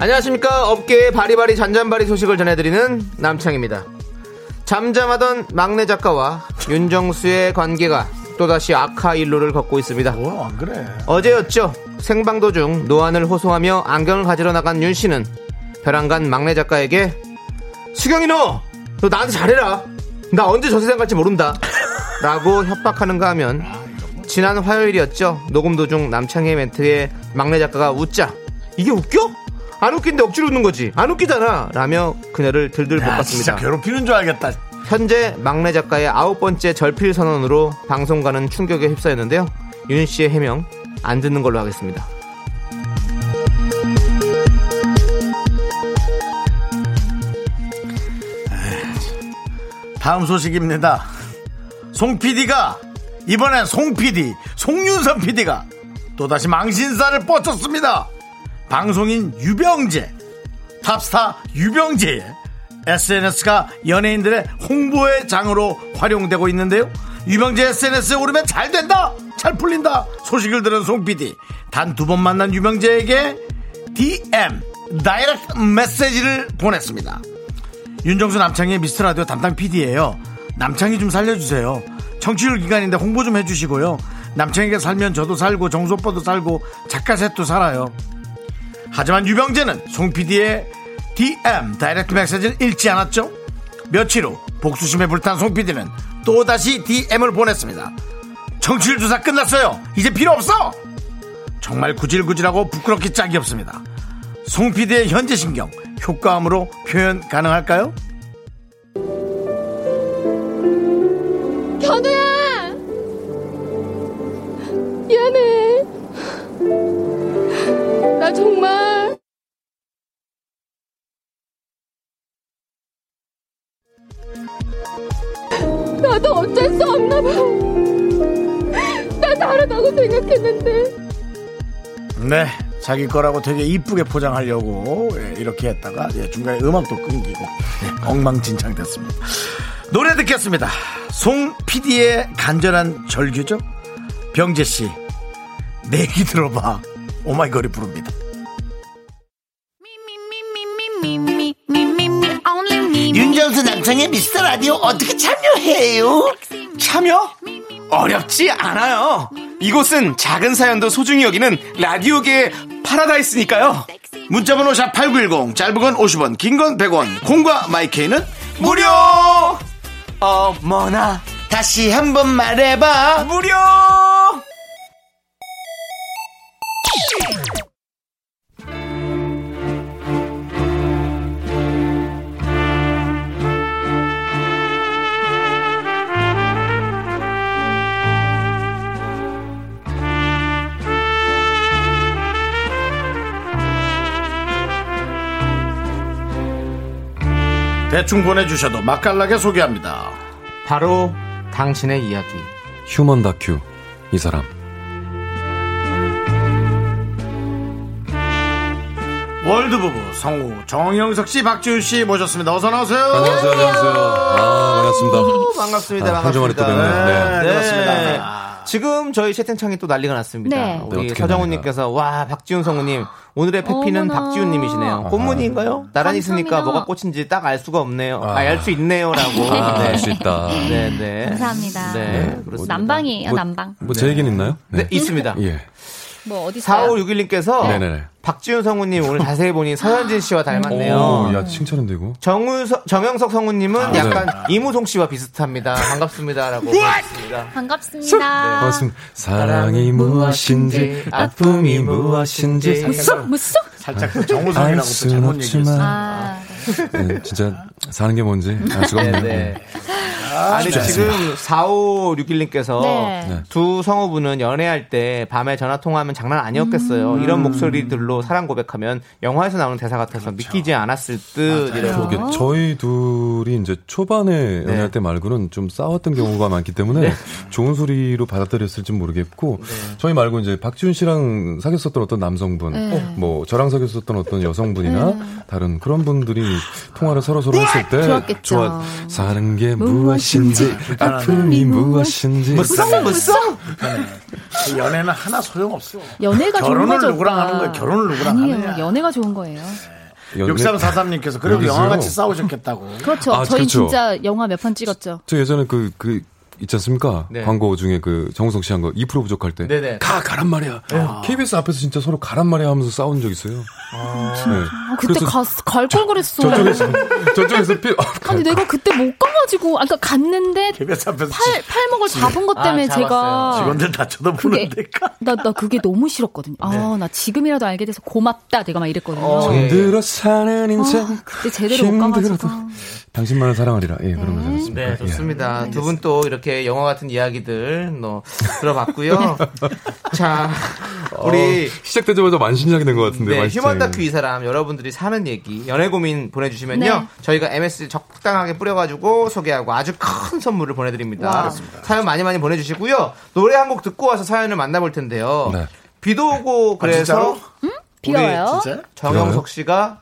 안녕하십니까. 업계의 바리바리 잔잔바리 소식을 전해드리는 남창희입니다. 잠잠하던 막내 작가와 윤정수의 관계가 또다시 악화일로를 걷고 있습니다. 뭐, 안 그래. 어제였죠. 생방 도중 노안을 호소하며 안경을 가지러 나간 윤 씨는 벼랑간 막내 작가에게 수경이 너! 너 나한테 잘해라! 나 언제 저 세상 갈지 모른다! 라고 협박하는가 하면 지난 화요일이었죠. 녹음 도중 남창희의 멘트에 막내 작가가 웃자 이게 웃겨? 안 웃긴데 억지로 웃는 거지. 안 웃기잖아! 라며 그녀를 들들 볶았습니다. 진짜 괴롭히는 줄 알겠다. 현재 막내 작가의 아홉 번째 절필 선언으로 방송가는 충격에 휩싸였는데요. 윤 씨의 해명 안 듣는 걸로 하겠습니다. 다음 소식입니다. 송 피디가 이번엔 송 피디 송윤선 피디가 또다시 망신살을 뻗쳤습니다. 방송인 유병재 탑스타 유병재의 에스엔에스가 연예인들의 홍보의 장으로 활용되고 있는데요. 유병재 에스엔에스에 오르면 잘 된다, 잘 풀린다 소식을 들은 송 피디. 단 두 번 만난 유병재에게 디엠, 다이렉트 메시지를 보냈습니다. 윤정수 남창희의 미스터라디오 담당 피디예요. 남창희 좀 살려주세요. 청취율 기간인데 홍보 좀 해주시고요. 남창희가 살면 저도 살고 정수 오빠도 살고 작가 셋도 살아요. 하지만 유병재는 송 피디의 디엠 다이렉트 메시지를 읽지 않았죠. 며칠 후 복수심에 불탄 송 피디는 또다시 디엠을 보냈습니다. 청취율 조사 끝났어요. 이제 필요 없어. 정말 구질구질하고 부끄럽기 짝이 없습니다. 송 피디의 현재 신경 효과음으로 표현 가능할까요? 견우야 미안해. 나 정말 나도 어쩔 수 없나 봐. 나 다르다고 생각했는데. 네, 자기 거라고 되게 이쁘게 포장하려고 예, 이렇게 했다가 예, 중간에 음악도 끊기고 예, 엉망진창 됐습니다. 노래 듣겠습니다. 송 피디의 간절한 절규죠. 병재씨 내기 들어봐. 오마이걸이 부릅니다. 윤정수 남창의 미스터라디오 어떻게 참여해요? 참여? 어렵지 않아요. 이곳은 작은 사연도 소중히 여기는 라디오계의 파라다이스니까요. 문자번호 샵팔구일공, 짧은 건 오십 원, 긴 건 백 원, 콩과 마이케이는 무료! 어머나 다시 한번 말해봐. 무료! 대충 보내주셔도 맛깔나게 소개합니다. 바로 당신의 이야기. 휴먼 다큐 이 사람. 월드부부 성우 정영석씨 박지훈씨 모셨습니다. 어서나오세요. 안녕하세요. 안녕하세요. 아, 반갑습니다. 반갑습니다. 아, 한 주만에 또 뵙네요. 네, 네. 반갑습니다. 네. 지금 저희 채팅창이 또 난리가 났습니다. 네. 우리 네, 서정훈님께서 와 박지훈 성우님 오늘의 페피는 박지훈님이시네요. 꽃무늬인가요? 나란히 있으니까 뭐가 꽃인지 딱 알 수가 없네요. 아, 알 수 있네요라고. 아, 네. 알 수 있다. 네네. 네. 감사합니다. 네. 네. 남방이에요. 남방. 뭐 제 얘기는 있나요? 네, 네 있습니다. 예. 뭐 어디 사오육일 님께서 네네. 박지훈 성우님 오늘 자세히 보니 서현진 씨와 닮았네요. 오, 야 칭찬인데 이거. 정우서, 정영석 성우님은 아, 약간 네. 이무송 씨와 비슷합니다. 반갑습니다라고 했습니다. 반갑습니다. 네. 반갑습니다. 사랑이 무엇인지 아픔이 무엇인지 무슨 무슨 살짝 정우성이라고 또 잘못 얘기했어. 아. 네, 진짜 사는 게 뭔지 알 수가 없네요. 네. 아, 아니 지금 사오육일 님께서 네. 두 성우분은 연애할 때 밤에 전화 통화하면 장난 아니었겠어요. 음. 이런 목소리들로 사랑 고백하면 영화에서 나오는 대사 같아서 그렇죠. 믿기지 않았을 듯. 저희 둘이 이제 초반에 네. 연애할 때 말고는 좀 싸웠던 경우가 많기 때문에 네. 좋은 소리로 받아들였을지 모르겠고 네. 저희 말고 이제 박지훈 씨랑 사귀었었던 어떤 남성분, 네. 뭐 저랑 사귀었었던 어떤 여성분이나 네. 다른 그런 분들이 통화를 서로서로 서로 했을 때 좋았겠죠. 좋아 사는 게 무엇인지 아픔이 무엇인지 무슨 무슨 연애는 하나 소용없어. 연애가 결혼을 누구랑 하는 거예요. 결혼을 누구랑 아니에요. 하느냐. 연애가 좋은 거예요. 육삼사삼 님께서 그래도 모르겠어요. 영화같이 싸우셨겠다고. 그렇죠. 아, 저희 그렇죠. 진짜 영화 몇 편 찍었죠. 저 예전에 그, 그 있지 않습니까? 네. 광고 중에 그 정우성 씨 한 거 이 퍼센트 부족할 때 네네. 가 가란 말이야. 아. 케이비에스 앞에서 진짜 서로 가란 말이야 하면서 싸운 적 있어요. 아. 네. 아, 그때 갈 걸 그랬어. 저쪽에서 저쪽에서 피. 아, 아니 내가 그때 못 가가지고 아까 그러니까 갔는데 팔 팔목을 잡은 것 때문에 아, 제가 직원들 다 쳐다보는데. 나 나 그게 너무 싫었거든요. 아 나 네. 지금이라도 알게 돼서 고맙다. 내가 막 이랬거든요. 어, 정들어 사는 인생. 아, 그때 제대로 못 가가지고. 당신만을 사랑하리라. 예, 그런 네. 거죠. 네, 좋습니다. 예. 두 분 또 이렇게 영화 같은 이야기들 뭐 들어봤고요. 자, 우리 어, 시작되자마자 만신작이 된 것 같은데. 네, 휴먼 다큐 이 사람 여러분들이 사는 얘기, 연애 고민 보내주시면요, 네. 저희가 엠에스 적당하게 뿌려가지고 소개하고 아주 큰 선물을 보내드립니다. 사연 많이 많이 보내주시고요. 노래 한 곡 듣고 와서 사연을 만나볼 텐데요. 네. 비도 오고 그래서 아, 음? 비가 와요. 정영석 씨가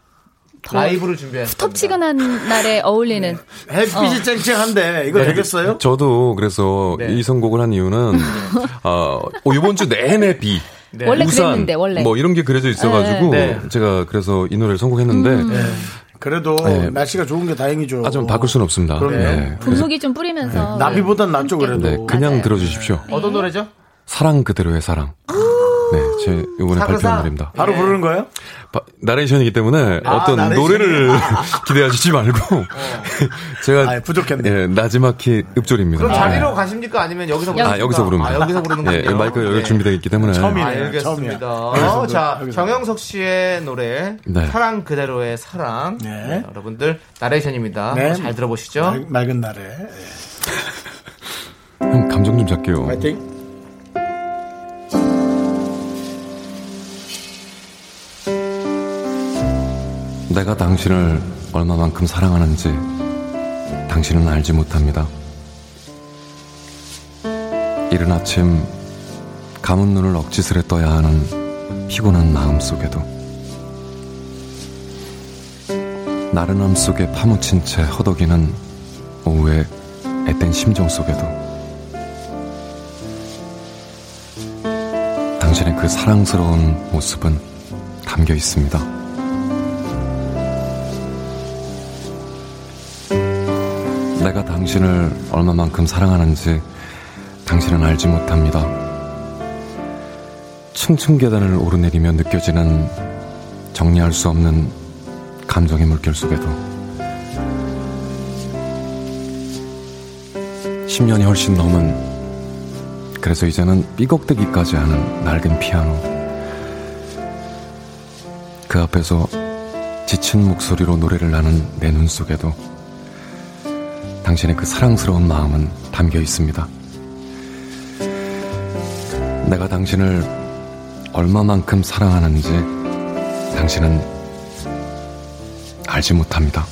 라이브를 준비해요. 후텁지근한 날에 어울리는 네. 햇빛이 어. 쨍쨍한데 이거 네. 되겠어요? 저도 그래서 네. 이 선곡을 한 이유는 어, 이번 주 내내 비 네. 원래 우산, 그랬는데 원래 뭐 이런 게 그려져 있어가지고 네. 제가 그래서 이 노래를 선곡했는데 음. 네. 그래도 네. 날씨가 좋은 게 다행이죠. 아, 좀 바꿀 수는 없습니다. 그럼요. 분무기 네. 좀 뿌리면서 네. 나비보단 낫죠 그래도. 네. 그냥 맞아요. 들어주십시오. 네. 어떤 노래죠? 사랑 그대로의 사랑. 네, 제 이번에 발표한 노래입니다. 바로 네. 부르는 거예요? 바, 나레이션이기 때문에 아, 어떤 나레이션이... 노래를 기대하시지 말고 어. 제가 아, 부족했네. 예, 나지막히 읍조리입니다. 그럼 자리로 네. 가십니까? 아니면 여기서 부르는 아, 여기서 부릅니다. 아, 여기서 부르는 거예요. 예, 마이크가 여기 네. 준비되어 있기 때문에 처음이네요. 알겠습니다. 어, 자, 정영석 씨의 노래 네. 사랑 그대로의 사랑. 네. 네, 여러분들 나레이션입니다. 네. 잘 들어보시죠. 말, 맑은 날에. 네. 형 감정 좀 잡게요. 파이팅. 내가 당신을 얼마만큼 사랑하는지 당신은 알지 못합니다. 이른 아침 감은 눈을 억지스레 떠야 하는 피곤한 마음 속에도 나른함 속에 파묻힌 채 허덕이는 오후의 앳된 심정 속에도 당신의 그 사랑스러운 모습은 담겨 있습니다. 내가 당신을 얼마만큼 사랑하는지 당신은 알지 못합니다. 층층 계단을 오르내리며 느껴지는 정리할 수 없는 감정의 물결 속에도 십 년이 훨씬 넘은 그래서 이제는 삐걱대기까지 하는 낡은 피아노 그 앞에서 지친 목소리로 노래를 하는 내 눈 속에도 당신의 그 사랑스러운 마음은 담겨 있습니다. 내가 당신을 얼마만큼 사랑하는지 당신은 알지 못합니다.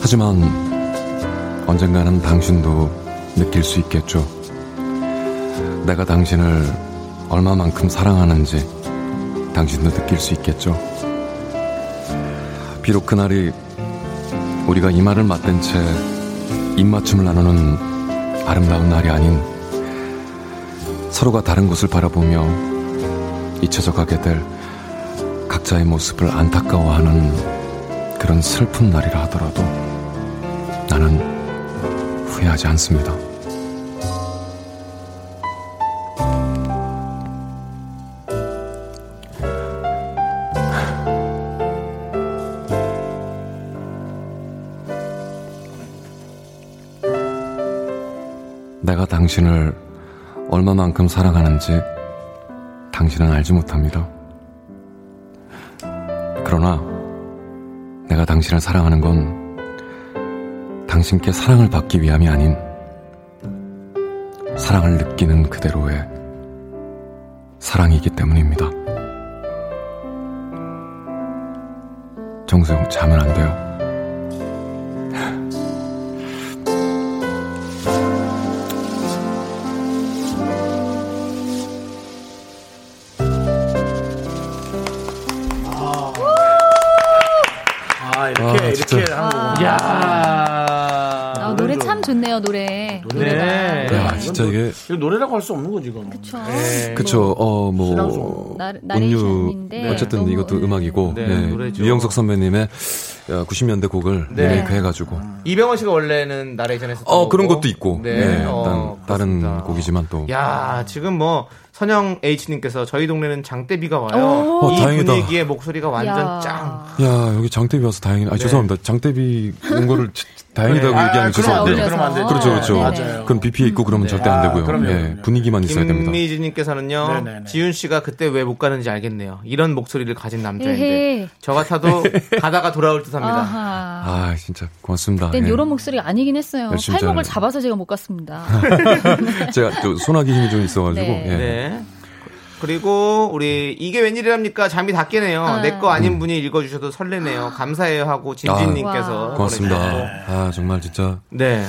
하지만 언젠가는 당신도 느낄 수 있겠죠. 내가 당신을 얼마만큼 사랑하는지 당신도 느낄 수 있겠죠. 비록 그날이 우리가 이마를 맞댄 채 입맞춤을 나누는 아름다운 날이 아닌 서로가 다른 곳을 바라보며 잊혀져가게 될 각자의 모습을 안타까워하는 그런 슬픈 날이라 하더라도 나는 후회하지 않습니다. 내가 당신을 얼마만큼 사랑하는지 당신은 알지 못합니다. 그러나 내가 당신을 사랑하는 건 당신께 사랑을 받기 위함이 아닌 사랑을 느끼는 그대로의 사랑이기 때문입니다. 정수영, 자면 안 돼요. 좋네요, 노래. 노래. 야, 진짜 이게. 이거 노래라고 할 수 없는 거지, 이건. 그쵸. 네. 그쵸. 어, 뭐. 나, 나레이션인데. 어쨌든 네. 이것도 음. 음악이고. 네, 네. 노래죠. 유영석 선배님의 구십 년대 곡을 네. 리메이크 해가지고. 이병헌 씨가 원래는 나레이션 했었던 어, 거고. 그런 것도 있고. 네. 네. 일단 어, 다른 곡이지만 또. 야, 지금 뭐. 선영 H님께서 저희 동네는 장대비가 와요. 오, 이 다행이다. 분위기에 목소리가 완전 야. 짱. 야, 여기 장대비 와서 다행이다. 아, 네. 죄송합니다. 장대비 온 거를 다행이다고 그래. 얘기하면 아, 죄송한데. 그럼 안 되죠. 그렇죠, 그렇죠. 맞아요. 그럼 비피에 있고 그러면 네. 절대 안 되고요. 아, 그럼요, 예, 그럼요. 분위기만 있어야 됩니다. 김미지님께서는요. 지윤 씨가 그때 왜 못 가는지 알겠네요. 이런 목소리를 가진 남자인데 저 같아도 가다가 돌아올 듯합니다. 아, 진짜 고맙습니다. 그땐 예. 이런 목소리가 아니긴 했어요. 팔목을 잡아서 제가 못 갔습니다. 제가 또 소나기 힘이 좀 있어가지고. 네. 예. 네. 그리고 우리 이게 웬일이랍니까? 잠이 다 깨네요. 아. 내 거 아닌 분이 읽어주셔도 설레네요. 감사해요 하고 진진님께서 아, 고맙습니다. 아 정말 진짜. 네.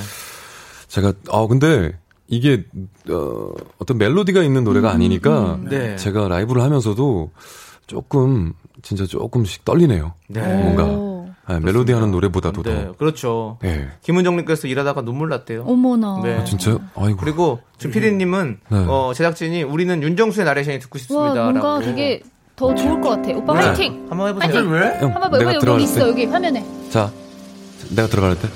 제가 아 근데 이게 어, 어떤 멜로디가 있는 노래가 아니니까 음, 음, 네. 제가 라이브를 하면서도 조금 진짜 조금씩 떨리네요. 네. 뭔가. 아, 멜로디 하는 노래보다도 네, 더. 그렇죠. 네. 김은정님께서 일하다가 눈물 났대요. 어머나. 네. 아, 진짜요? 아이고. 그리고 준피디님은 네. 어, 제작진이 우리는 윤정수의 나레이션이 듣고 싶습니다. 와, 뭔가 되게 더 좋을 것 같아. 오빠 화이팅! 네. 한번 해보세요. 화이팅! 왜? 한번 해봐. 여기, 여기 있어. 여기 화면에. 자, 내가 들어갈 때.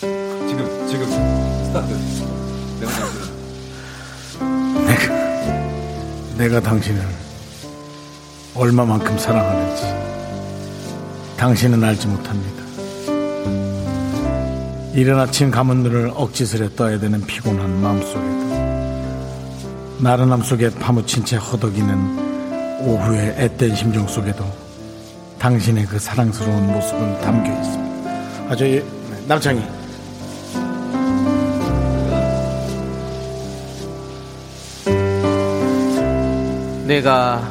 지금, 지금. 스타트. 내가 당신을. 내가, 내가 당신을 얼마만큼 사랑하는지. 당신은 알지 못합니다. 이른 아침 감은 눈을 억지스레 떠야 되는 피곤한 마음속에도 나른함 속에 파묻힌 채 허덕이는 오후의 앳된 심정 속에도 당신의 그 사랑스러운 모습은 담겨있습니다. 아, 저희 남창희 내가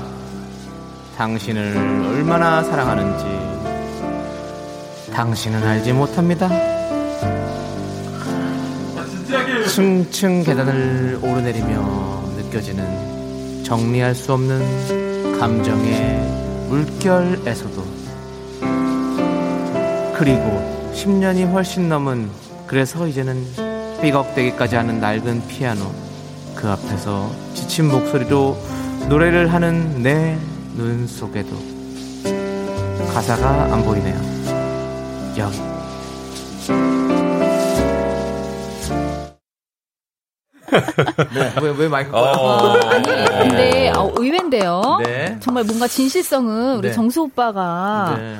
당신을 얼마나 사랑하는지 당신은 알지 못합니다. 층층 계단을 오르내리며 느껴지는 정리할 수 없는 감정의 물결에서도 그리고 십 년이 훨씬 넘은 그래서 이제는 삐걱대기까지 하는 낡은 피아노 그 앞에서 지친 목소리로 노래를 하는 내 눈 속에도 가사가 안 보이네요. 여기. 네. 왜, 왜 마이크 어, 아니 근데 어, 의외인데요. 네. 정말 뭔가 진실성은 우리 네. 정수 오빠가 네.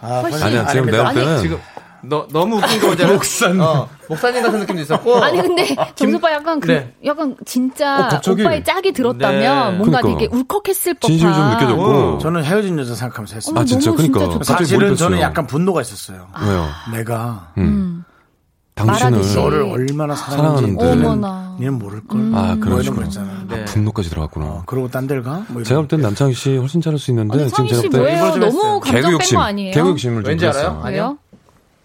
아, 훨씬 아니야 지금 내가 때는 지금 너, 너무 웃긴 거죠. 목사님 어, 목사님 같은 느낌도 있었고. 아니 근데 정수 오빠 약간 그, 네. 약간 진짜 어, 갑자기, 오빠의 짝이 들었다면 네. 뭔가 그러니까. 되게 울컥했을 법한 진심이 좀 느껴졌고. 어, 저는 헤어진 여자 생각하면서 했어요. 아, 아 진짜 그러니까 진짜 사실은 저는 약간 분노가 있었어요. 아, 왜요? 내가 음. 당신을 너를 얼마나 사랑하는데 니는 모를 걸. 음. 아 그런 식으로 네. 아, 분노까지 들어갔구나. 어, 그러고 딴 데를 가? 뭐 제가 볼 땐 남창희 씨 훨씬 잘할 수 있는데 아니, 지금 제가 볼 때 너무 감정 뺀 거 아니에요? 개그 욕심을 좀 냈어요. 왜요?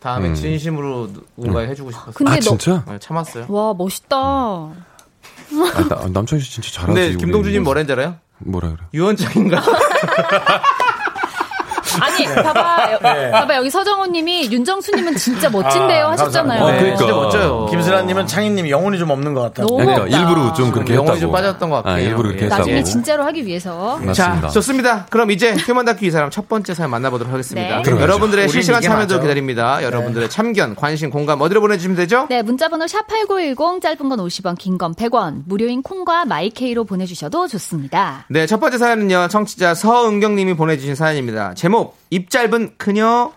다음에 음. 진심으로 뭔가 음. 해주고 싶었어요. 근데 아, 진짜? 네, 참았어요. 와 멋있다. 음. 아, 남창희 씨 진짜 잘하지. 근데 김동준님 뭐라 했잖아요? 뭐라 그래요? 유언장인가? 아니 봐봐, 네. 봐봐 여기 서정호님이 윤정수님은 진짜 멋진데요 아, 하셨잖아요. 어, 네. 그러니까. 진짜 멋져요. 김슬아님은 창희님 영혼이 좀 없는 것 같아요. 그러니까 없다. 일부러 좀 그렇게 영혼이 했다고. 좀 빠졌던 것 같아요. 아, 일부러 그렇게 예. 했다고. 나중에 진짜로 하기 위해서. 맞습니다. 자, 좋습니다. 그럼 이제 휴먼 다큐 이 사람 첫 번째 사연 만나보도록 하겠습니다. 네. 여러분들의 실시간 참여도 기다립니다. 네. 여러분들의 참견, 관심, 공감 어디로 보내주시면 되죠? 네, 문자번호 샵팔구일공 짧은 건 오십 원, 긴 건 백 원, 무료인 콩과 마이케이로 보내주셔도 좋습니다. 네, 첫 번째 사연은요. 청취자 서은경님이 보내주신 사연입니다. 제목 입 짧은 그녀.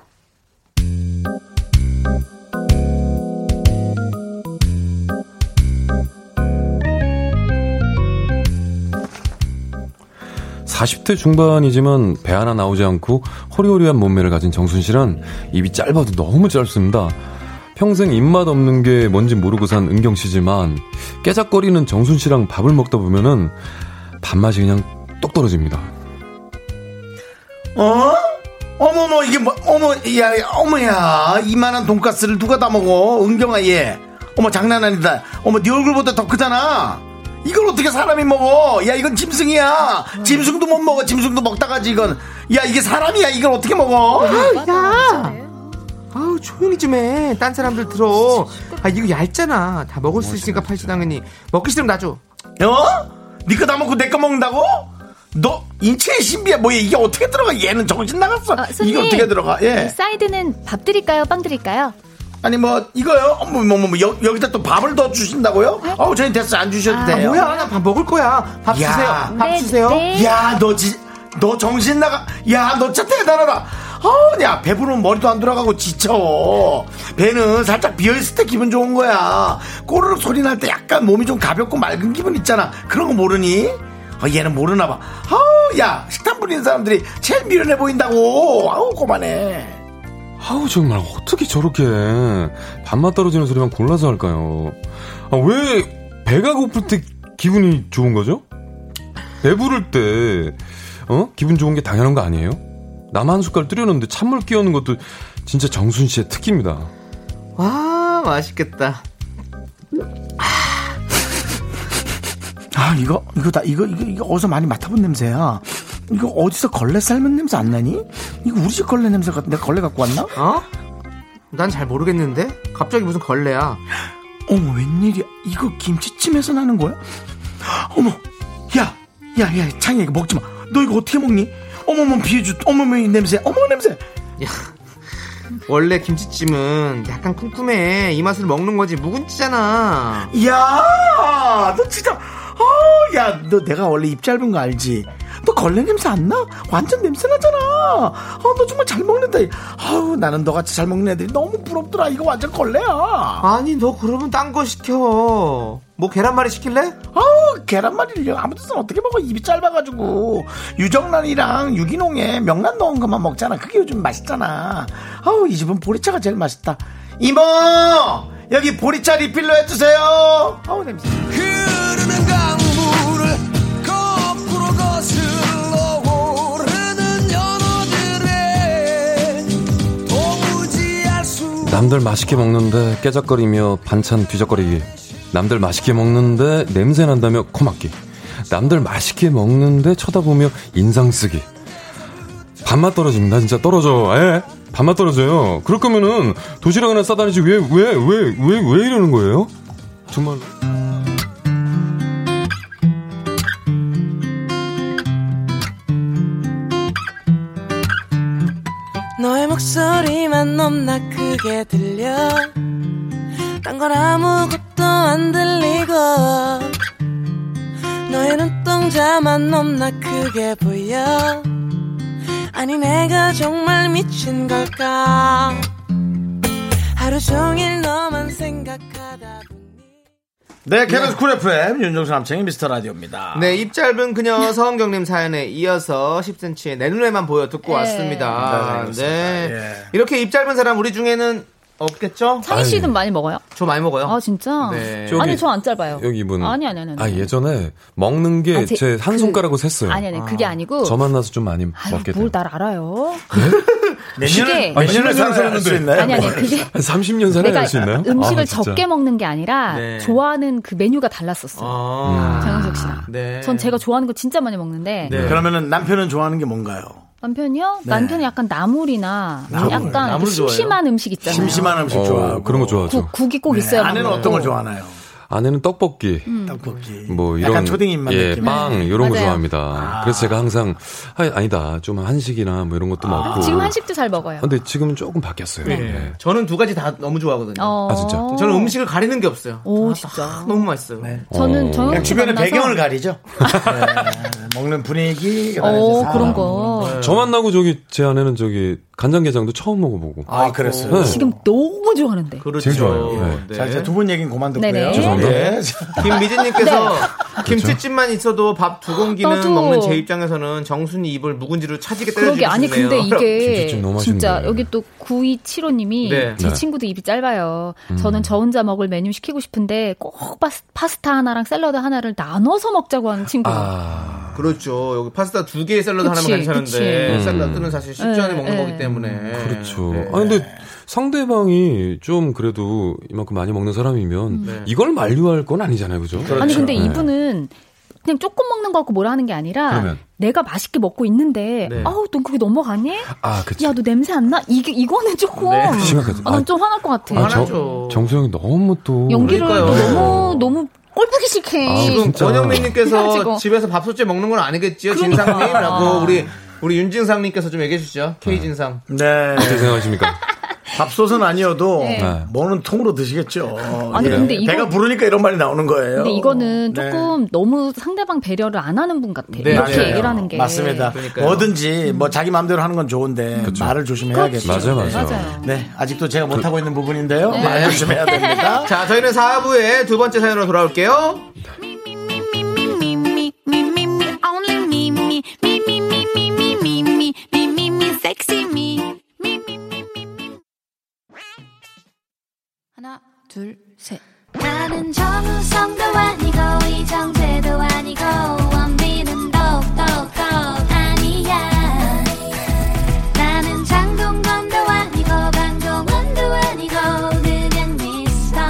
사십 대 중반이지만 배 하나 나오지 않고 호리호리한 몸매를 가진 정순 씨란 입이 짧아도 너무 짧습니다. 평생 입맛 없는 게 뭔지 모르고 산 은경 씨지만 깨작거리는 정순 씨랑 밥을 먹다 보면은 밥맛이 그냥 똑 떨어집니다. 어? 어머머 이게 뭐? 어머 야, 어머야 이만한 돈가스를 누가 다 먹어? 은경아 얘. 어머 장난 아니다. 어머 네 얼굴보다 더 크잖아. 이걸 어떻게 사람이 먹어? 야 이건 짐승이야. 짐승도 못 먹어. 짐승도 먹다가지 이건. 야 이게 사람이야. 이걸 어떻게 먹어? 아, 야. 아우 조용히 좀 해. 딴 사람들 들어. 아 이거 얇잖아. 다 먹을 수 있으니까 팔지 당연히. 먹기 싫으면 놔줘. 어? 네 거 다 먹고 내 거 먹는다고? 너 인체의 신비야 뭐야? 이게 어떻게 들어가? 얘는 정신 나갔어. 어, 이게 어떻게 들어가? 예. 사이드는 밥 드릴까요? 빵 드릴까요? 아니 뭐 이거요? 뭐, 뭐, 뭐, 뭐 여, 여기다 또 밥을 더 주신다고요? 네? 어우 저희 됐어 안 주셔도 아, 돼요. 뭐야 나 밥 먹을 거야. 밥 야, 주세요. 밥 네, 주세요. 네. 야 너 지 너 정신 나가. 야 너 진짜 대단하다. 어, 야 배부르면 머리도 안 돌아가고 지쳐. 배는 살짝 비어있을 때 기분 좋은 거야. 꼬르륵 소리 날 때 약간 몸이 좀 가볍고 맑은 기분 있잖아. 그런 거 모르니? 어, 얘는 모르나 봐. 아우 야 식탐 부리는 사람들이 제일 미련해 보인다고. 아우 그만해. 아우 정말 어떻게 저렇게 밥맛 떨어지는 소리만 골라서 할까요? 아, 왜 배가 고플 때 기분이 좋은 거죠? 배부를 때 어? 기분 좋은 게 당연한 거 아니에요? 나만 한 숟갈 뜨려는데 찬물 끼얹는 것도 진짜 정순 씨의 특기입니다. 와 맛있겠다. 아 이거 이거 다 이거 이거 이거 어디서 많이 맡아본 냄새야. 이거 어디서 걸레 삶은 냄새 안 나니? 이거 우리 집 걸레 냄새 같은데 걸레 갖고 왔나? 어? 난 잘 모르겠는데 갑자기 무슨 걸레야? 어머 웬일이야? 이거 김치찜에서 나는 거야? 어머 야 야 야 창이야 이거 먹지 마. 너 이거 어떻게 먹니? 어머머 비주 어머머 이 냄새 어머 냄새. 야 원래 김치찜은 약간 쿰쿰해. 이 맛을 먹는 거지 묵은지잖아. 야 너 진짜. 어, 야, 너 내가 원래 입 짧은 거 알지? 너 걸레 냄새 안 나? 완전 냄새 나잖아. 아, 너 정말 잘 먹는다. 아우, 나는 너같이 잘 먹는 애들이 너무 부럽더라. 이거 완전 걸레야. 아니, 너 그러면 딴 거 시켜. 뭐 계란말이 시킬래? 아우, 계란말이를 아무 데서 어떻게 먹어? 입이 짧아가지고. 유정란이랑 유기농에 명란 넣은 것만 먹잖아. 그게 요즘 맛있잖아. 아우, 이 집은 보리차가 제일 맛있다. 이모! 여기 보리차 리필로 해주세요. 아우, 냄새. 남들 맛있게 먹는데 깨작거리며 반찬 뒤적거리기. 남들 맛있게 먹는데 냄새난다며 코막기. 남들 맛있게 먹는데 쳐다보며 인상 쓰기. 밥맛 떨어집니다. 진짜 떨어져. 에? 밥맛 떨어져요. 그럴 거면은 도시락 하나 싸다니지 왜, 왜, 왜, 왜, 왜 이러는 거예요? 정말... 너의 목소리만 넘나 크게 들려. 딴 건 아무것도 안 들리고 너의 눈동자만 넘나 크게 보여. 아니 내가 정말 미친 걸까. 하루 종일 너만 생각하다 보니. 네, 케이비에스 쿨 에프엠 윤정수 남창희 미스터라디오입니다. 네, 입 짧은 그녀 서은경님 사연에 이어서 십 센티미터의 내 눈에만 보여 듣고 예. 왔습니다. 네, 네. 예. 이렇게 입 짧은 사람 우리 중에는 없겠죠? 창희 씨는 많이 먹어요? 저 많이 먹어요. 아 진짜? 네. 저기, 아니 저 안 짧아요. 여기 이분. 아니 아니 아니. 아니. 아 예전에 먹는 게 제 한 아, 손가락으로 그, 셌어요. 아니 아니 그게 아. 아니고. 저 만나서 좀 많이 아유, 먹게 돼요. 뭘 날 알아요? 네? 내년에 내년에 사는 수 있나요? 아니 아니 그게 삼십 년 사는 할 수 있나요? 음식을 아, 적게 먹는 게 아니라 네. 좋아하는 그 메뉴가 달랐었어요. 아. 음. 장윤석 씨랑. 네. 전 제가 좋아하는 거 진짜 많이 먹는데. 네. 네. 그러면은 남편은 좋아하는 게 뭔가요? 남편이요? 네. 남편이 약간 나물이나 나물. 약간 나물 심심한 좋아해요. 음식 있잖아요. 심심한 음식 어, 좋아하고 그런 거 좋아하죠. 국, 국이 꼭 네. 있어야. 아내는 어떤 걸 좋아하나요? 아내는 떡볶이, 음. 떡볶이, 뭐 이런 약간 초딩 입맛 예, 느낌, 빵 이런 거 좋아합니다. 아. 그래서 제가 항상 아니, 아니다 좀 한식이나 뭐 이런 것도 아. 먹고 지금 한식도 잘 먹어요. 근데 지금은 조금 바뀌었어요. 네. 네. 저는 두 가지 다 너무 좋아하거든요. 어. 아 진짜? 저는 음식을 가리는 게 없어요. 오 아, 진짜 아, 너무 맛있어요. 네. 저는 저 주변의 배경을 가리죠. 네. 먹는 분위기, 어 그런 거. 네. 저 만나고 저기 제 아내는 저기 간장게장도 처음 먹어보고. 아 그랬어요. 네. 지금 너무 좋아하는데. 그렇죠. 제일 좋아요. 네. 네. 자 이제 두 분 얘기는 그만뒀고요. 네. 김미진님께서 네. 김치찜만 있어도 밥 두 공기는 나도. 먹는 제 입장에서는 정순이 입을 묵은지로 차지게 때려주고 싶네요. 아니 근데 이게 진짜 여기 또 구이칠오님이 네. 제 네. 친구도 입이 짧아요. 음. 저는 저 혼자 먹을 메뉴 시키고 싶은데 꼭 파스, 파스타 하나랑 샐러드 하나를 나눠서 먹자고 하는 친구가. 아. 그렇죠. 여기 파스타 두 개의 샐러드 그치, 하나면 괜찮은데 그치. 샐러드는 사실 쉽지 않게 네. 먹는 네. 거기 때문에. 그렇죠. 네. 아니 근데 상대방이 좀 그래도 이만큼 많이 먹는 사람이면 네. 이걸 만류할 건 아니잖아요, 그죠? 그렇죠. 아니 근데 이분은 그냥 조금 먹는 거 갖고 뭐라 하는 게 아니라 그러면. 내가 맛있게 먹고 있는데 네. 아우 넌 그게 넘어가니? 아, 야 너 냄새 안 나? 이게 이거는 조금 네. 아, 난 좀 화날 것 같아. 아, 저, 정수영이 너무 또 연기를 또 너무 너무 꼴보기 싫게. 아, 지금 권영민님께서 집에서 밥솥째 먹는 건 아니겠지요, 그러니까. 진상님이라고 우리 우리 윤진상님께서 좀 얘기해 주시죠. K 진상. 네. 어떻게 생각하십니까? 밥솥은 아니어도 네. 뭐는 통으로 드시겠죠. 아니, 네. 근데 이거, 배가 부르니까 이런 말이 나오는 거예요. 근데 이거는 조금 네. 너무 상대방 배려를 안 하는 분 같아. 네, 이렇게 맞아요. 얘기를 하는 게. 맞습니다. 그러니까요. 뭐든지 뭐 자기 마음대로 하는 건 좋은데 그렇죠. 말을 조심해야겠죠. 맞아요, 맞아요. 맞아요. 네, 아직도 제가 못 하고 있는 부분인데요. 네. 말 조심해야 됩니다. 자, 저희는 사 부에 두 번째 사연으로 돌아올게요. 하나, 둘, 셋. 나는 정우성도 아니고 이정재도 아니고 원빈은 더욱더 아니야. 나는 장동건도 아니고 강동원도 아니고 그냥 미스터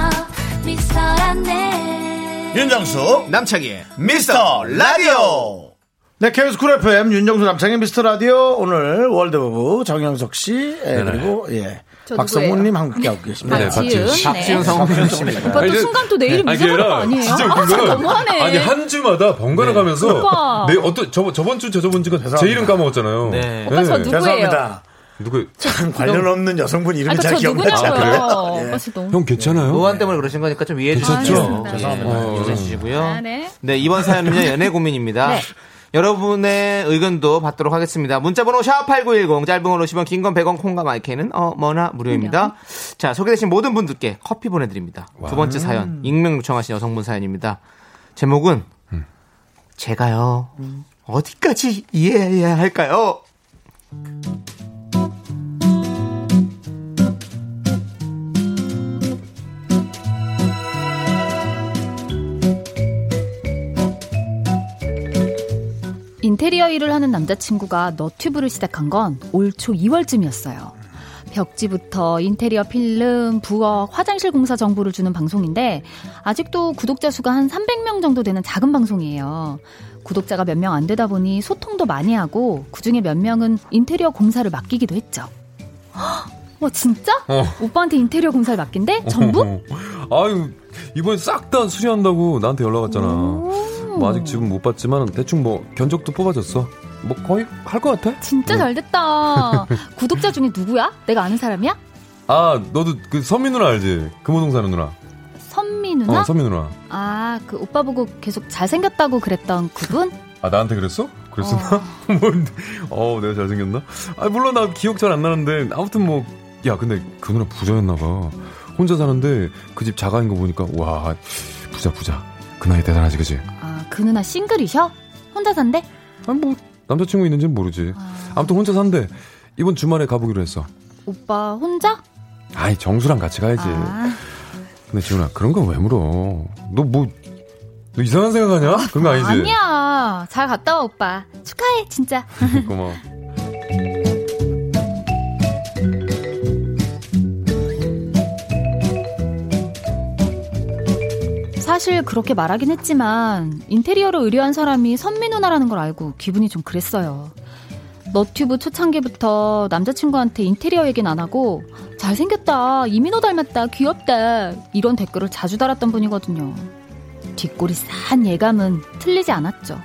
미스터란데. 윤정수 남창희의 미스터 라디오. 네, 케이비에스 쿨 에프엠 윤정수 남창희 미스터 라디오. 오늘 월드부부 정영석 씨 네, 그리고 네. 예. 박성훈님 함께하고 계십니다. 네, 박지윤. 박지윤 성훈님 씨입니다. 오빠 또 순간 또 내 이름 이상한 거 아니에요? 진짜 아, 너무하네. 아니 한 주마다 번갈아 네. 가면서 내 어떤 저 저번 주 저번 주가 죄송합니다. 제 이름 까먹었잖아요. 네. 네. 오빠 저 누구예요? 죄송합니다. 누구 참 관련 너무... 없는 여성분 이름 잘 기억나지 않아요. 네. 형 괜찮아요? 노안 때문에 그러신 거니까 좀 이해해 주시죠. 죄송합니다. 이해해 주시고요. 네, 이번 사연은요 연애 고민입니다. 여러분의 의견도 받도록 하겠습니다. 문자번호 샵팔구일공, 짧은 건 오십 원, 긴 건 백 원, 콩과 마이크는 어, 뭐나 무료입니다. 자, 소개되신 모든 분들께 커피 보내드립니다. 와. 두 번째 사연, 익명 요청하신 여성분 사연입니다. 제목은 음. 제가요 음. 어디까지 이해해야 할까요? 인테리어 일을 하는 남자친구가 너튜브를 시작한 건 올 초 이월쯤이었어요. 벽지부터 인테리어 필름, 부엌, 화장실 공사 정보를 주는 방송인데 아직도 구독자 수가 한 삼백 명 정도 되는 작은 방송이에요. 구독자가 몇 명 안 되다 보니 소통도 많이 하고 그중에 몇 명은 인테리어 공사를 맡기기도 했죠. 와 진짜? 어. 오빠한테 인테리어 공사를 맡긴대? 전부? 아유 이번에 싹 다 수리한다고 나한테 연락 왔잖아. 오. 뭐 아직 지금 못 봤지만 대충 뭐 견적도 뽑아줬어. 뭐 거의 할 것 같아. 진짜 뭐. 잘됐다. 구독자 중에 누구야? 내가 아는 사람이야? 아 너도 그 선미 누나 알지? 금호동 사는 누나. 선미 누나? 어 선미 누나. 아 그 오빠 보고 계속 잘생겼다고 그랬던 그분? 아 나한테 그랬어? 그랬었나? 뭔데? 어. 어 내가 잘생겼나? 아 물론 나 기억 잘 안 나는데 아무튼 뭐 야 근데 그 누나 부자였나 봐. 혼자 사는데 그 집 자가인 거 보니까 와 부자 부자. 그 나이 대단하지 그지? 그 누나 싱글이셔? 혼자 산대? 아니 뭐 남자친구 있는지는 모르지. 아... 아무튼 혼자 산대. 이번 주말에 가보기로 했어. 오빠 혼자? 아이 정수랑 같이 가야지. 아... 근데 지훈아 그런 건 왜 물어? 너 뭐 너 이상한 생각하냐? 아, 그런 거 아니지? 아니야. 잘 갔다 와 오빠. 축하해 진짜. 고마워. 사실 그렇게 말하긴 했지만 인테리어를 의뢰한 사람이 선미 누나라는 걸 알고 기분이 좀 그랬어요. 너튜브 초창기부터 남자친구한테 인테리어 얘기는 안 하고 잘생겼다, 이민호 닮았다, 귀엽다 이런 댓글을 자주 달았던 분이거든요. 뒷골이 싼 예감은 틀리지 않았죠.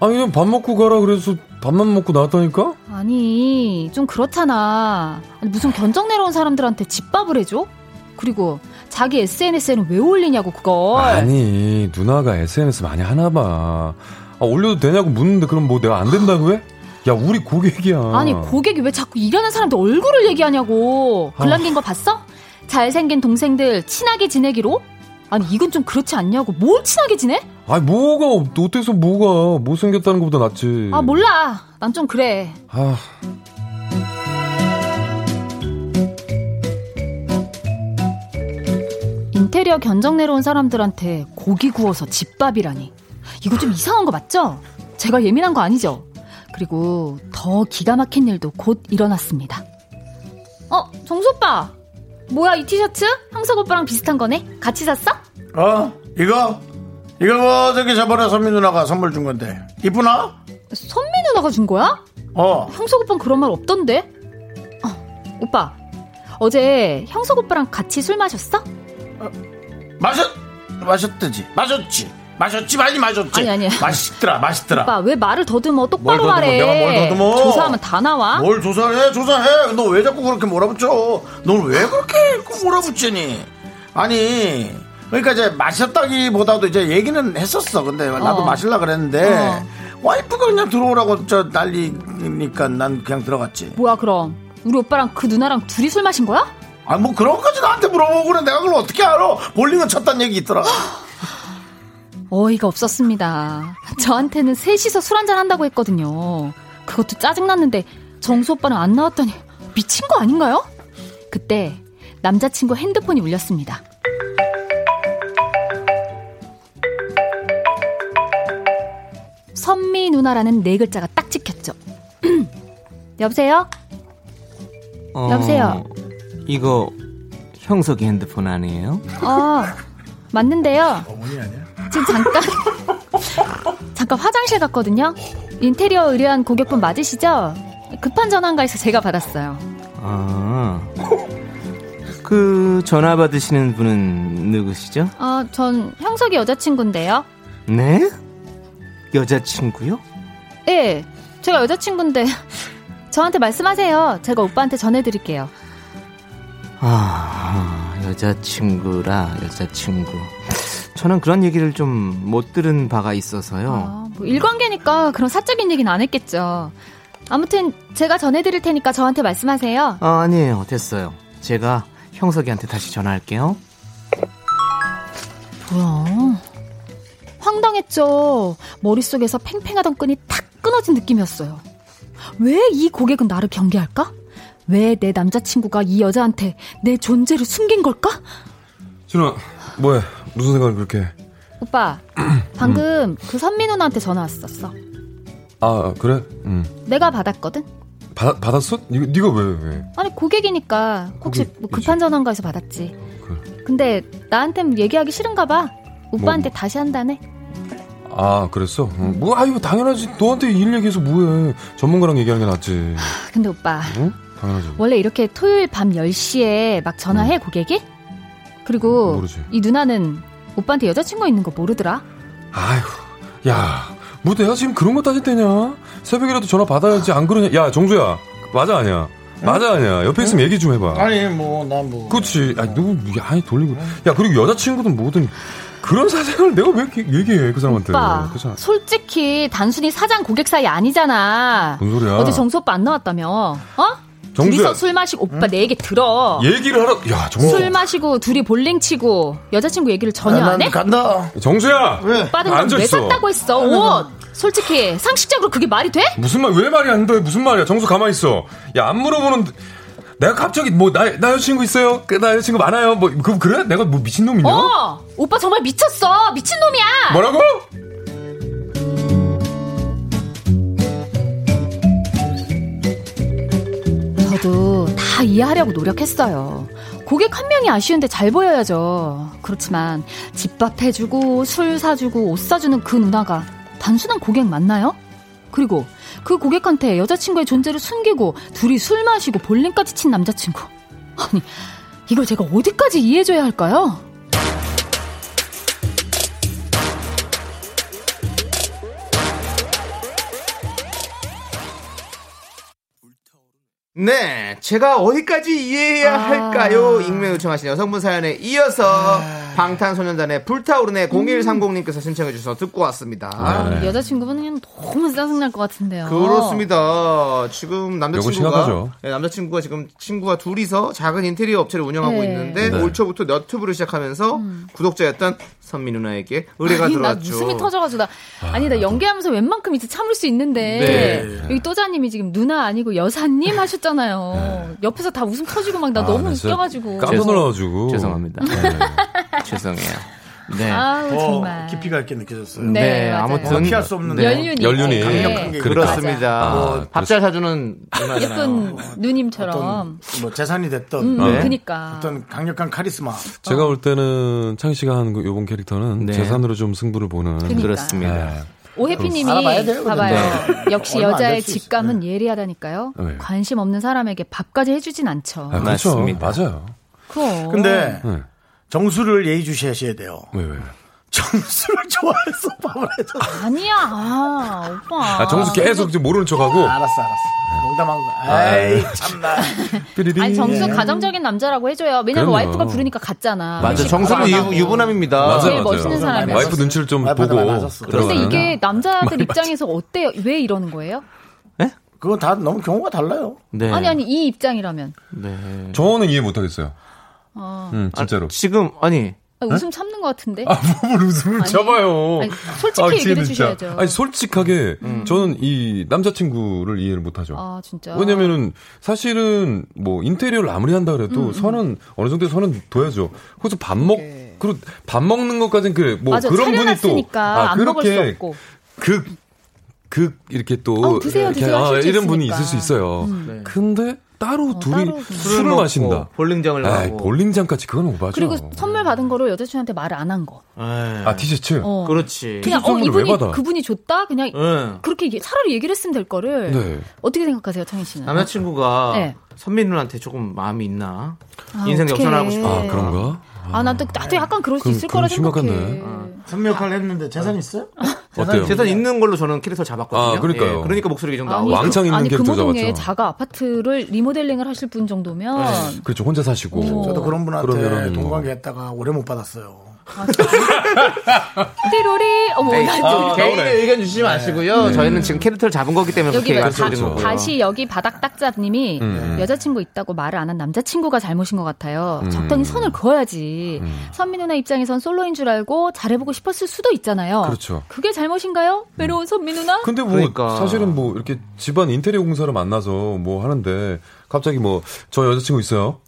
아니 그냥 밥 먹고 가라 그래서 밥만 먹고 나왔다니까? 아니 좀 그렇잖아. 아니, 무슨 견적 내려온 사람들한테 집밥을 해줘? 그리고 자기 에스엔에스에는 왜 올리냐고 그걸. 아니 누나가 에스엔에스 많이 하나봐. 아, 올려도 되냐고 묻는데 그럼 뭐 내가 안 된다고 해? 야 우리 고객이야. 아니 고객이 왜 자꾸 일하는 사람들 얼굴을 얘기하냐고. 글 남긴 거 봤어? 잘생긴 동생들 친하게 지내기로? 아니 이건 좀 그렇지 않냐고. 뭘 친하게 지내? 아니 뭐가 어때서 뭐가 못생겼다는 것보다 낫지. 아 몰라 난 좀 그래. 아... 인테리어 견적 내려온 사람들한테 고기 구워서 집밥이라니. 이거 좀 이상한 거 맞죠? 제가 예민한 거 아니죠? 그리고 더 기가 막힌 일도 곧 일어났습니다. 어? 정수 오빠! 뭐야 이 티셔츠? 형석 오빠랑 비슷한 거네? 같이 샀어? 어? 이거? 이거 뭐 저기 저번에 선미 누나가 선물 준 건데 이쁘나? 선미 누나가 준 거야? 어. 형석 오빠는 그런 말 없던데? 어, 오빠 어제 형석 오빠랑 같이 술 마셨어? 어, 마셨... 마셨지 마셨지 마셨지 많이 마셨지. 아니 아니야. 맛있더라 맛있더라. 오빠 왜 말을 더듬어? 똑바로 더듬어, 말해. 내가 뭘 더듬어? 조사하면 다 나와. 뭘 조사해? 조사해. 너 왜 자꾸 그렇게 몰아붙여? 넌 왜 그렇게 몰아붙이니? 아니 그러니까 이제 마셨다기보다도 이제 얘기는 했었어. 근데 나도 어. 마실라 그랬는데 어. 와이프가 그냥 들어오라고 저 난리니까 난 그냥 들어갔지. 뭐야 그럼 우리 오빠랑 그 누나랑 둘이 술 마신 거야? 아 뭐 그런 것까지 나한테 물어보고 그래. 내가 그걸 어떻게 알아? 볼링은 쳤단 얘기 있더라. 어이가 없었습니다. 저한테는 셋이서 술 한잔 한다고 했거든요. 그것도 짜증났는데 정수 오빠는 안 나왔더니 미친 거 아닌가요? 그때 남자친구 핸드폰이 울렸습니다. 선미 누나라는 네 글자가 딱 찍혔죠. 여보세요? 어, 여보세요? 이거 형석이 핸드폰 아니에요? 어, 맞는데요. 어머니 아니야? 지금 잠깐 잠깐 화장실 갔거든요. 인테리어 의뢰한 고객분 맞으시죠? 급한 전화인가 해서 제가 받았어요. 아, 그 전화 받으시는 분은 누구시죠? 아, 전 형석이 여자친구인데요. 네? 여자친구요? 예, 제가 여자친구인데 저한테 말씀하세요. 제가 오빠한테 전해드릴게요. 아, 여자친구라 여자친구. 저는 그런 얘기를 좀 못 들은 바가 있어서요. 아, 뭐 일관계니까 그런 사적인 얘기는 안 했겠죠. 아무튼 제가 전해드릴 테니까 저한테 말씀하세요. 아, 아니에요. 됐어요. 제가 형석이한테 다시 전화할게요. 뭐야. 황당했죠. 머릿속에서 팽팽하던 끈이 탁 끊어진 느낌이었어요. 왜 이 고객은 나를 경계할까? 왜 내 남자친구가 이 여자한테 내 존재를 숨긴 걸까? 진우야, 뭐해? 무슨 생각을 그렇게 해? 오빠, 방금 음. 그 선미 누나한테 전화 왔었어. 아, 그래? 음. 내가 받았거든? 받, 받았어? 니가, 니가 왜, 왜? 아니, 고객이니까. 혹시 고객, 뭐 급한 전화인가 해서 받았지. 그래. 근데 나한텐 얘기하기 싫은가 봐. 오빠한테 뭐? 다시 한다네. 아, 그랬어? 응. 뭐, 아유, 당연하지. 너한테 일 얘기해서 뭐해. 전문가랑 얘기하는 게 낫지. 근데 오빠. 응? 당연하지. 원래 이렇게 토요일 밤 열 시에 막 전화해, 응. 고객이? 그리고 모르지. 이 누나는 오빠한테 여자친구 있는 거 모르더라. 아휴, 야, 뭐 내가 지금 그런 거 따질 때냐? 새벽이라도 전화 받아야지 안 그러냐? 야, 정수야, 맞아 아니야? 맞아 응? 아니야? 옆에 응? 있으면 얘기 좀 해봐. 아니, 뭐 난 뭐. 그렇지. 뭐. 아니 누구, 아니 돌리고. 야, 그리고 여자친구든 뭐든 그런 사생활을 내가 왜 얘기해 그 사람한테? 오빠, 그렇잖아. 솔직히 단순히 사장 고객 사이 아니잖아. 무슨 소리야? 어제 정수 오빠 안 나왔다며? 어? 둘이서 술 마시고 오빠 응? 내 얘기 들어. 얘기를 하라. 야, 정수. 술 마시고 둘이 볼링 치고 여자친구 얘기를 전혀 안 해? 간다. 정수야. 왜? 오빠는 왜 샀다고 했어? 옷. 솔직히 상식적으로 그게 말이 돼? 무슨 말 왜 말이 안 돼? 무슨 말이야? 정수 가만히 있어. 야, 안 물어보는. 내가 갑자기 뭐 나 나 여자친구 있어요? 나 여자친구 많아요. 뭐 그 그래? 내가 뭐 미친놈이냐? 어. 오빠 정말 미쳤어. 미친놈이야. 뭐라고? 저도 다 이해하려고 노력했어요. 고객 한 명이 아쉬운데 잘 보여야죠. 그렇지만 집밥 해주고 술 사주고 옷 사주는 그 누나가 단순한 고객 맞나요? 그리고 그 고객한테 여자친구의 존재를 숨기고 둘이 술 마시고 볼링까지 친 남자친구. 아니, 이걸 제가 어디까지 이해해줘야 할까요? 네, 제가 어디까지 이해해야 아... 할까요? 익명 요청하신 여성분 사연에 이어서 아... 방탄소년단의 불타오르네 공일삼공님께서 신청해 주셔서 듣고 왔습니다. 아, 네. 여자친구분 그냥 너무 짜증날 것 같은데요. 그렇습니다. 지금 남자친구가 네, 남자친구가 지금 친구가 둘이서 작은 인테리어 업체를 운영하고 네. 있는데 네. 올 초부터 너튜브를 시작하면서 음. 구독자였던 선미 누나에게 의뢰가 아니, 들어왔죠. 나 웃음이 터져가지고 나 아니 나 연기하면서 웬만큼 이제 참을 수 있는데 네. 여기 또자님이 지금 누나 아니고 여사님 하셨죠. 네. 옆에서 다 웃음 터지고 막 나 아, 너무 웃겨가지고 깜짝 놀라가지고 죄송합니다. 네. 죄송해요. 네. 아우, 정말. 어, 깊이가 있게 느껴졌어요. 네, 네 아무튼 피할 수 없는 연륜이 네. 연륜이 강력한 게 그렇습니다. 뭐 밥 잘 사주는 예쁜 누님처럼 뭐 재산이 됐던 음, 네. 그러니까 어떤 강력한 카리스마. 제가 볼 때는 창희 씨가 한 요번 캐릭터는 네. 재산으로 좀 승부를 보는 그러니까. 그렇습니다. 네. 오해피님이 봐봐요. 네. 역시 여자의 직감은 네. 예리하다니까요. 네. 관심 없는 사람에게 밥까지 해주진 않죠. 아, 그렇죠. 맞습니다. 맞아요. 그럼. 근데 네. 정수를 예의주시하셔야 돼요. 왜, 왜. 정수를 좋아해서 밥을 해줘. 아니야, 아, 오빠. 아, 정수 계속 모르는 척하고. 아, 알았어, 알았어. 농담한 거야. 에이, 참나. 아니, 정수 가정적인 남자라고 해줘요. 왜냐면 와이프가 부르니까 갔잖아. 맞아, 정수는 유, 유부남입니다. 맞아, 제일 맞아요. 멋있는 사람이야. 와이프 눈치를 좀 보고. 근데 이게 남자들 입장에서 어때요? 왜 이러는 거예요? 네? 그건 다 너무 경우가 달라요. 네. 아니, 아니, 이 입장이라면. 네. 저는 이해 못하겠어요. 아. 음, 진짜로. 아, 지금, 아니. 아니, 웃음 참는 것 같은데. 아, 뭘 웃음을 참아요. 솔직히 아, 얘기를 해주셔야죠. 아니, 솔직하게, 음. 저는 이 남자친구를 이해를 못하죠. 아, 진짜. 왜냐면은, 사실은, 뭐, 인테리어를 아무리 한다 그래도, 음, 선은, 음. 어느 정도 선은 둬야죠. 거기서 밥 먹, 네. 그리고 밥 먹는 것까지는 그래, 뭐, 맞아, 그런 분이 또, 아, 안 그렇게, 먹을 수 없고. 그, 그, 이렇게 또, 어, 드세요, 이렇게, 드세요, 아, 이런 있으니까. 분이 있을 수 있어요. 음. 네. 근데, 따로 어, 둘이 따로 술을 마신다. 볼링장을 가고. 볼링장까지 그건 오바죠. 그리고 선물 받은 거로 여자친구한테 말을 안 한 거. 에이. 아 티셔츠. 어. 그렇지. 그냥 어, 이분이 그분이 줬다. 그냥 에이. 그렇게 얘기, 차라리 얘기를 했으면 될 거를. 네. 어떻게 생각하세요, 창희 씨는? 남자친구가 네. 선미 누나한테 조금 마음이 있나? 아, 인생 역전하고 싶어. 아 그런가? 아, 나도, 나도 약간 그럴 수 그럼, 있을 거라 생각해. 아, 선미 역할을 했는데 재산 있어요? 재산, 재산 있는 걸로 저는 캐릭터 잡았거든요. 아, 그러니까요. 예, 그러니까 목소리가 좀 나오고. 왕창 있는 캐릭터 잡았죠. 아니, 그 모든 게 자가 아파트를 리모델링을 하실 분 정도면. 네. 그렇죠. 혼자 사시고. 오. 저도 그런 분한테 동관계 했다가 오래 못 받았어요. 띠로리 어머 네, 어, 개인의 의견 주시지 마시고요. 네. 저희는 지금 캐릭터를 잡은 거기 때문에 여기 그렇게 말씀드린 거고요. 다시 여기 바닥딱잡님이 음. 여자친구 있다고 말을 안 한 남자친구가 잘못인 것 같아요. 음. 적당히 선을 그어야지. 음. 선미 누나 입장에선 솔로인 줄 알고 잘해보고 싶었을 수도 있잖아요. 그렇죠. 그게 잘못인가요? 외로운 음. 선미 누나? 근데 뭐 그러니까. 사실은 뭐 이렇게 집안 인테리어 공사를 만나서 뭐 하는데 갑자기 뭐 저 여자친구 있어요?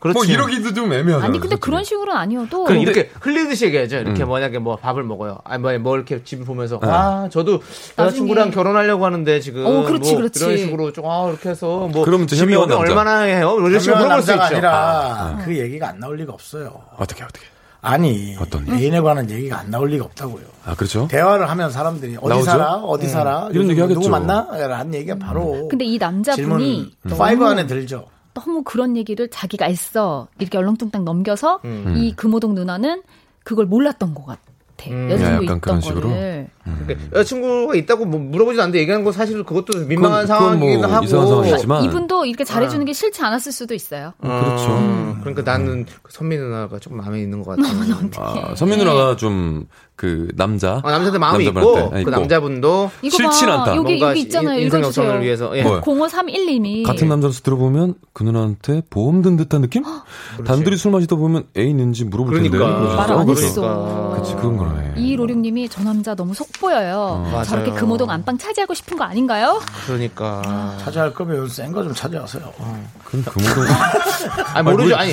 그렇죠. 뭐 이러기도 좀 애매하잖아요. 아니 근데 솔직히. 그런 식으로는 아니어도 그럼 이렇게 흘리듯이 얘기하죠. 이렇게 음. 만약에 뭐 밥을 먹어요. 아니 뭐, 뭐 이렇게 집을 보면서 네. 아 저도 여자친구랑 결혼하려고 하는데 지금 어, 그렇지, 뭐 그렇지. 이런 식으로 좀 아 이렇게 해서 뭐 집이 오면 얼마나 해요? 이런 식으로 물어볼 수 있죠. 아니라 아, 네. 그 얘기가 안 나올 리가 없어요. 어떻게 어떻게? 아니 애인에 관한 얘기가 안 나올 리가 없다고요. 아 그렇죠. 대화를 하면 사람들이 어디 나오죠? 살아 어디 음. 살아 이런 얘기 하겠죠. 누구 만나라는 얘기가 바로. 음. 근데 이 남자분이 파이브 안에 들죠. 너무 그런 얘기를 자기가 애써 이렇게 얼렁뚱땅 넘겨서 음. 이 금호동 누나는 그걸 몰랐던 것 같아. 음. 여자친구 있던 그런 식으로? 거를. 음. 그러니까 여자친구가 있다고 뭐 물어보지도 않는데 얘기하는 건 사실 그것도 민망한 상황이긴 뭐 하고 그러니까 이분도 이렇게 잘해주는 게 싫지 않았을 수도 있어요. 음. 그렇죠. 음. 그러니까 나는 선미 누나가 조금 마음에 있는 것 같아요. 아, 선미 누나가 좀 그 남자 아, 남자한테 마음이 있고 그 있고. 남자분도 싫진 않다. 여기, 여기 있잖아요. 인생 역전을 위해서 예. 공오삼일님이 같은 남자로서 들어보면 그 누나한테 보험 든 듯한 느낌? 단둘이 술 마시다 보면 애 있는지 물어볼 텐데 그러니까. 말 안 했어. 그치 그런 거네. 이오육님이 저 남자 너무 속 보여요. 어, 저렇게 맞아요. 금호동 안방 차지하고 싶은 거 아닌가요? 그러니까 아, 차지할 거면 센 거 좀 차지하세요. 어. 그럼 금호동 아니 모르죠. 아니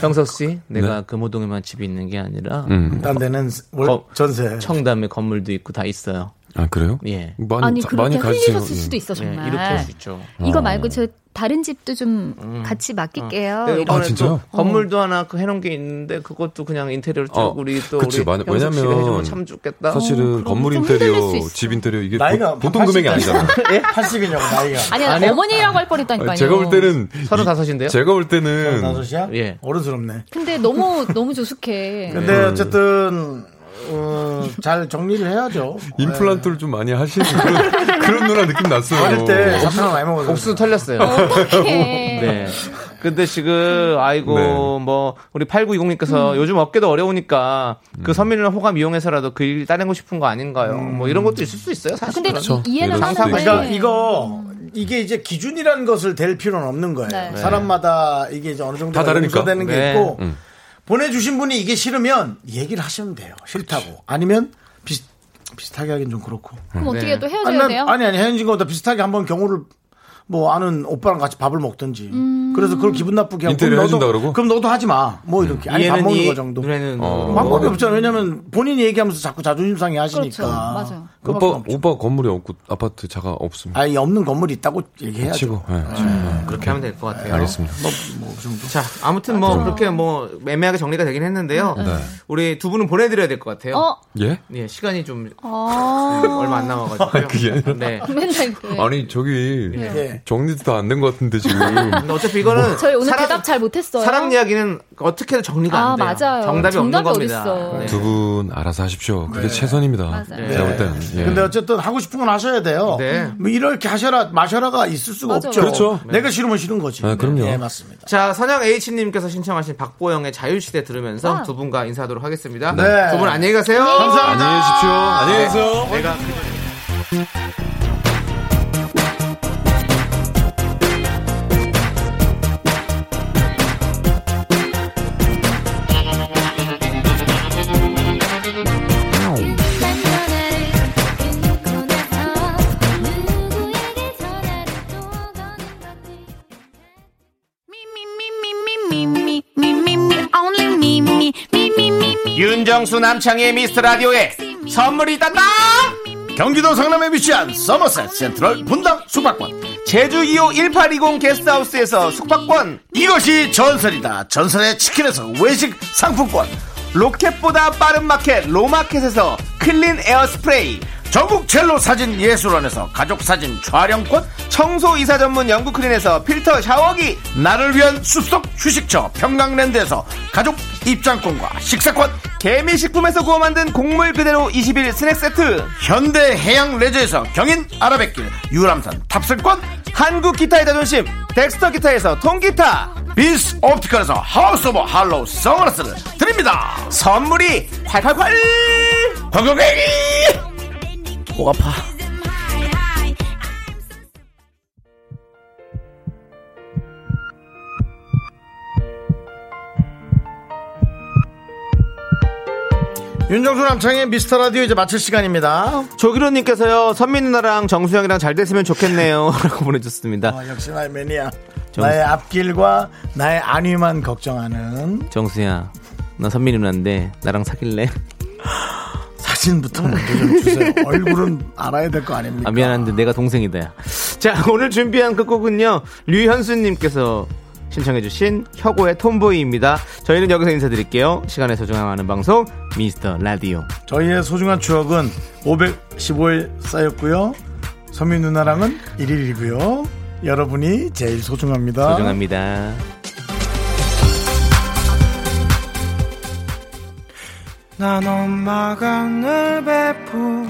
형석 씨, 내가 네? 금호동에만 집이 있는 게 아니라 음. 딴 데는 거, 전세 청담에 건물도 있고 다 있어요. 아 그래요? 예. 많이, 아니 그렇게 많이 흘리셨을 가지고, 수도 있어 정말. 예, 이렇게 할 수 있죠. 아. 이거 말고 저 다른 집도 좀 음. 같이 맡길게요. 어. 아 진짜요? 건물도 하나 해놓은 게 있는데 그것도 그냥 인테리어를 쭉 아, 우리 또 그치, 우리 많, 왜냐면 해주면 참 좋겠다. 사실은 어, 건물 인테리어, 집 인테리어 이게 보, 보통 금액이 아니잖아요. 예? 팔십이냐고 나이가. 아니, 아니 어머니라고 할 뻔했다니까요. 제가 볼 때는 서른다섯인데요. 제가 볼 때는 서른다섯이야? 예. 어른스럽네. 근데 너무 너무 조숙해. 근데 어쨌든. 어, 잘 정리를 해야죠. 임플란트를 네. 좀 많이 하시는 그런, 그런 누나 느낌 났어요. 어릴 때 사탕을 많이 먹었어요. 옥수수 털렸어요. 어떡해. 네. 근데 지금 아이고 네. 뭐 우리 팔구이공님께서 음. 요즘 업계도 어려우니까 음. 그 서민이나 호감 이용해서라도 그 일 따내고 싶은 거 아닌가요? 음. 뭐 이런 것도 있을 수 있어요. 사실. 근데 그렇죠. 이해는 하는데. 그러니까 이거 이게 이제 기준이라는 것을 댈 필요는 없는 거예요. 네. 사람마다 이게 이제 어느 정도 다 다르니까. 용서되는 게 네. 있고. 음. 보내주신 분이 이게 싫으면 얘기를 하시면 돼요. 싫다고. 그렇죠. 아니면 비슷, 비슷하게 하긴 좀 그렇고. 그럼 네. 어떻게 또 헤어져야 돼요? 아니, 아니, 헤어진 것보다 비슷하게 한번 경우를 뭐 아는 오빠랑 같이 밥을 먹든지. 음... 그래서 그걸 기분 나쁘게 하고. 인테리어 해준다 그러고? 그럼 너도 하지 마. 뭐 이렇게. 음. 아니, 밥 먹는 거 정도. 방법이 어... 없잖아요. 왜냐면 본인이 얘기하면서 자꾸 자존심 상해 하시니까. 그렇죠. 맞아요. 오빠, 오빠 건물이 없고 아파트 자가 없습니다. 아니, 없는 건물이 있다고 얘기해야죠. 치고, 네. 네. 네. 그렇게 하면 될 것 같아요. 알겠습니다. 뭐, 뭐, 그 정도. 자, 아무튼 뭐 아, 그렇게 뭐 애매하게 정리가 되긴 했는데요. 네. 우리 두 분은 보내드려야 될 것 같아요. 어? 예? 예, 시간이 좀 아... 얼마 안 남아가지고요. 그게 네. 아니, 저기. 예. 정리도 다 안 된 것 같은데 지금. 근데 어차피 이거는 뭐. 저희 오늘 사랑, 대답 잘 못했어요. 사랑 이야기는 어떻게든 정리가 아, 안 돼요. 맞아요. 정답이, 정답이 없는 겁니다. 네. 두 분 알아서 하십시오. 그게 네. 최선입니다. 네. 제가 볼 때는. 예. 근데 어쨌든 하고 싶은 건 하셔야 돼요. 네. 뭐 이렇게 하셔라 마셔라가 있을 수가 맞아요. 없죠. 그렇죠. 네. 내가 싫으면 싫은 거지. 아, 그럼요. 네, 맞습니다. 자, 선영 H님께서 신청하신 박보영의 자유시대 들으면서 아. 두 분과 인사하도록 하겠습니다. 네. 두 분 안녕히 가세요. 네. 감사합니다. 안녕히 계십시오. 안녕히 계세요. 네. 내가 윤정수 남창희의 미스터라디오에 선물이 있단다. 경기도 성남에 위치한 서머셋 센트럴 분당 숙박권, 제주 이 호 일팔이공 게스트하우스에서 숙박권, 이것이 전설이다 전설의 치킨에서 외식 상품권, 로켓보다 빠른 마켓 로마켓에서 클린 에어 스프레이, 전국 첼로 사진 예술원에서 가족 사진 촬영권, 청소이사 전문 영국 클린에서 필터 샤워기, 나를 위한 숲속 휴식처 평강랜드에서 가족 입장권과 식사권, 개미식품에서 구워 만든 곡물 그대로 이십 일 스낵세트, 현대해양레저에서 경인 아라뱃길 유람선 탑승권, 한국기타의 자존심 덱스터기타에서 통기타, 비스옵티컬에서 하우스 오브 할로우 선글라스를 드립니다. 선물이 콸콸콸 광고객이 목 아파. 윤정수 남창의 미스터라디오 이제 마칠 시간입니다. 조기로님께서요, 선민 누나랑 정수영이랑 잘 됐으면 좋겠네요 라고 보내줬습니다. 어, 역시 나의 매니아 정수... 나의 앞길과 나의 안위만 걱정하는 정수야, 나 선민 누나인데 나랑 사귈래? 사진부터 먼저 좀 주세요. 얼굴은 알아야 될 거 아닙니까? 아, 미안한데 내가 동생이다. 자, 오늘 준비한 끝곡은요, 류현수님께서 신청해주신 혁오의 톰보이입니다. 저희는 여기서 인사드릴게요. 시간의 소중함하는 방송 미스터 라디오. 저희의 소중한 추억은 오백십오 일 쌓였고요. 선민 누나랑은 일 일이고요. 여러분이 제일 소중합니다. 소중합니다. 난 엄마가 늘 베푼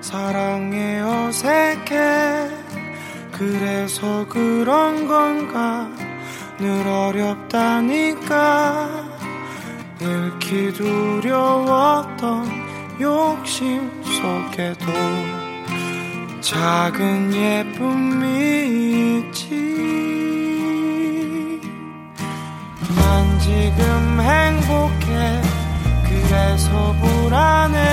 사랑에 어색해. 그래서 그런 건가 늘 어렵다니까. 잃기 두려웠던 욕심 속에도 작은 예쁨이 있지. 난 지금 행복해. 그래서 불안해.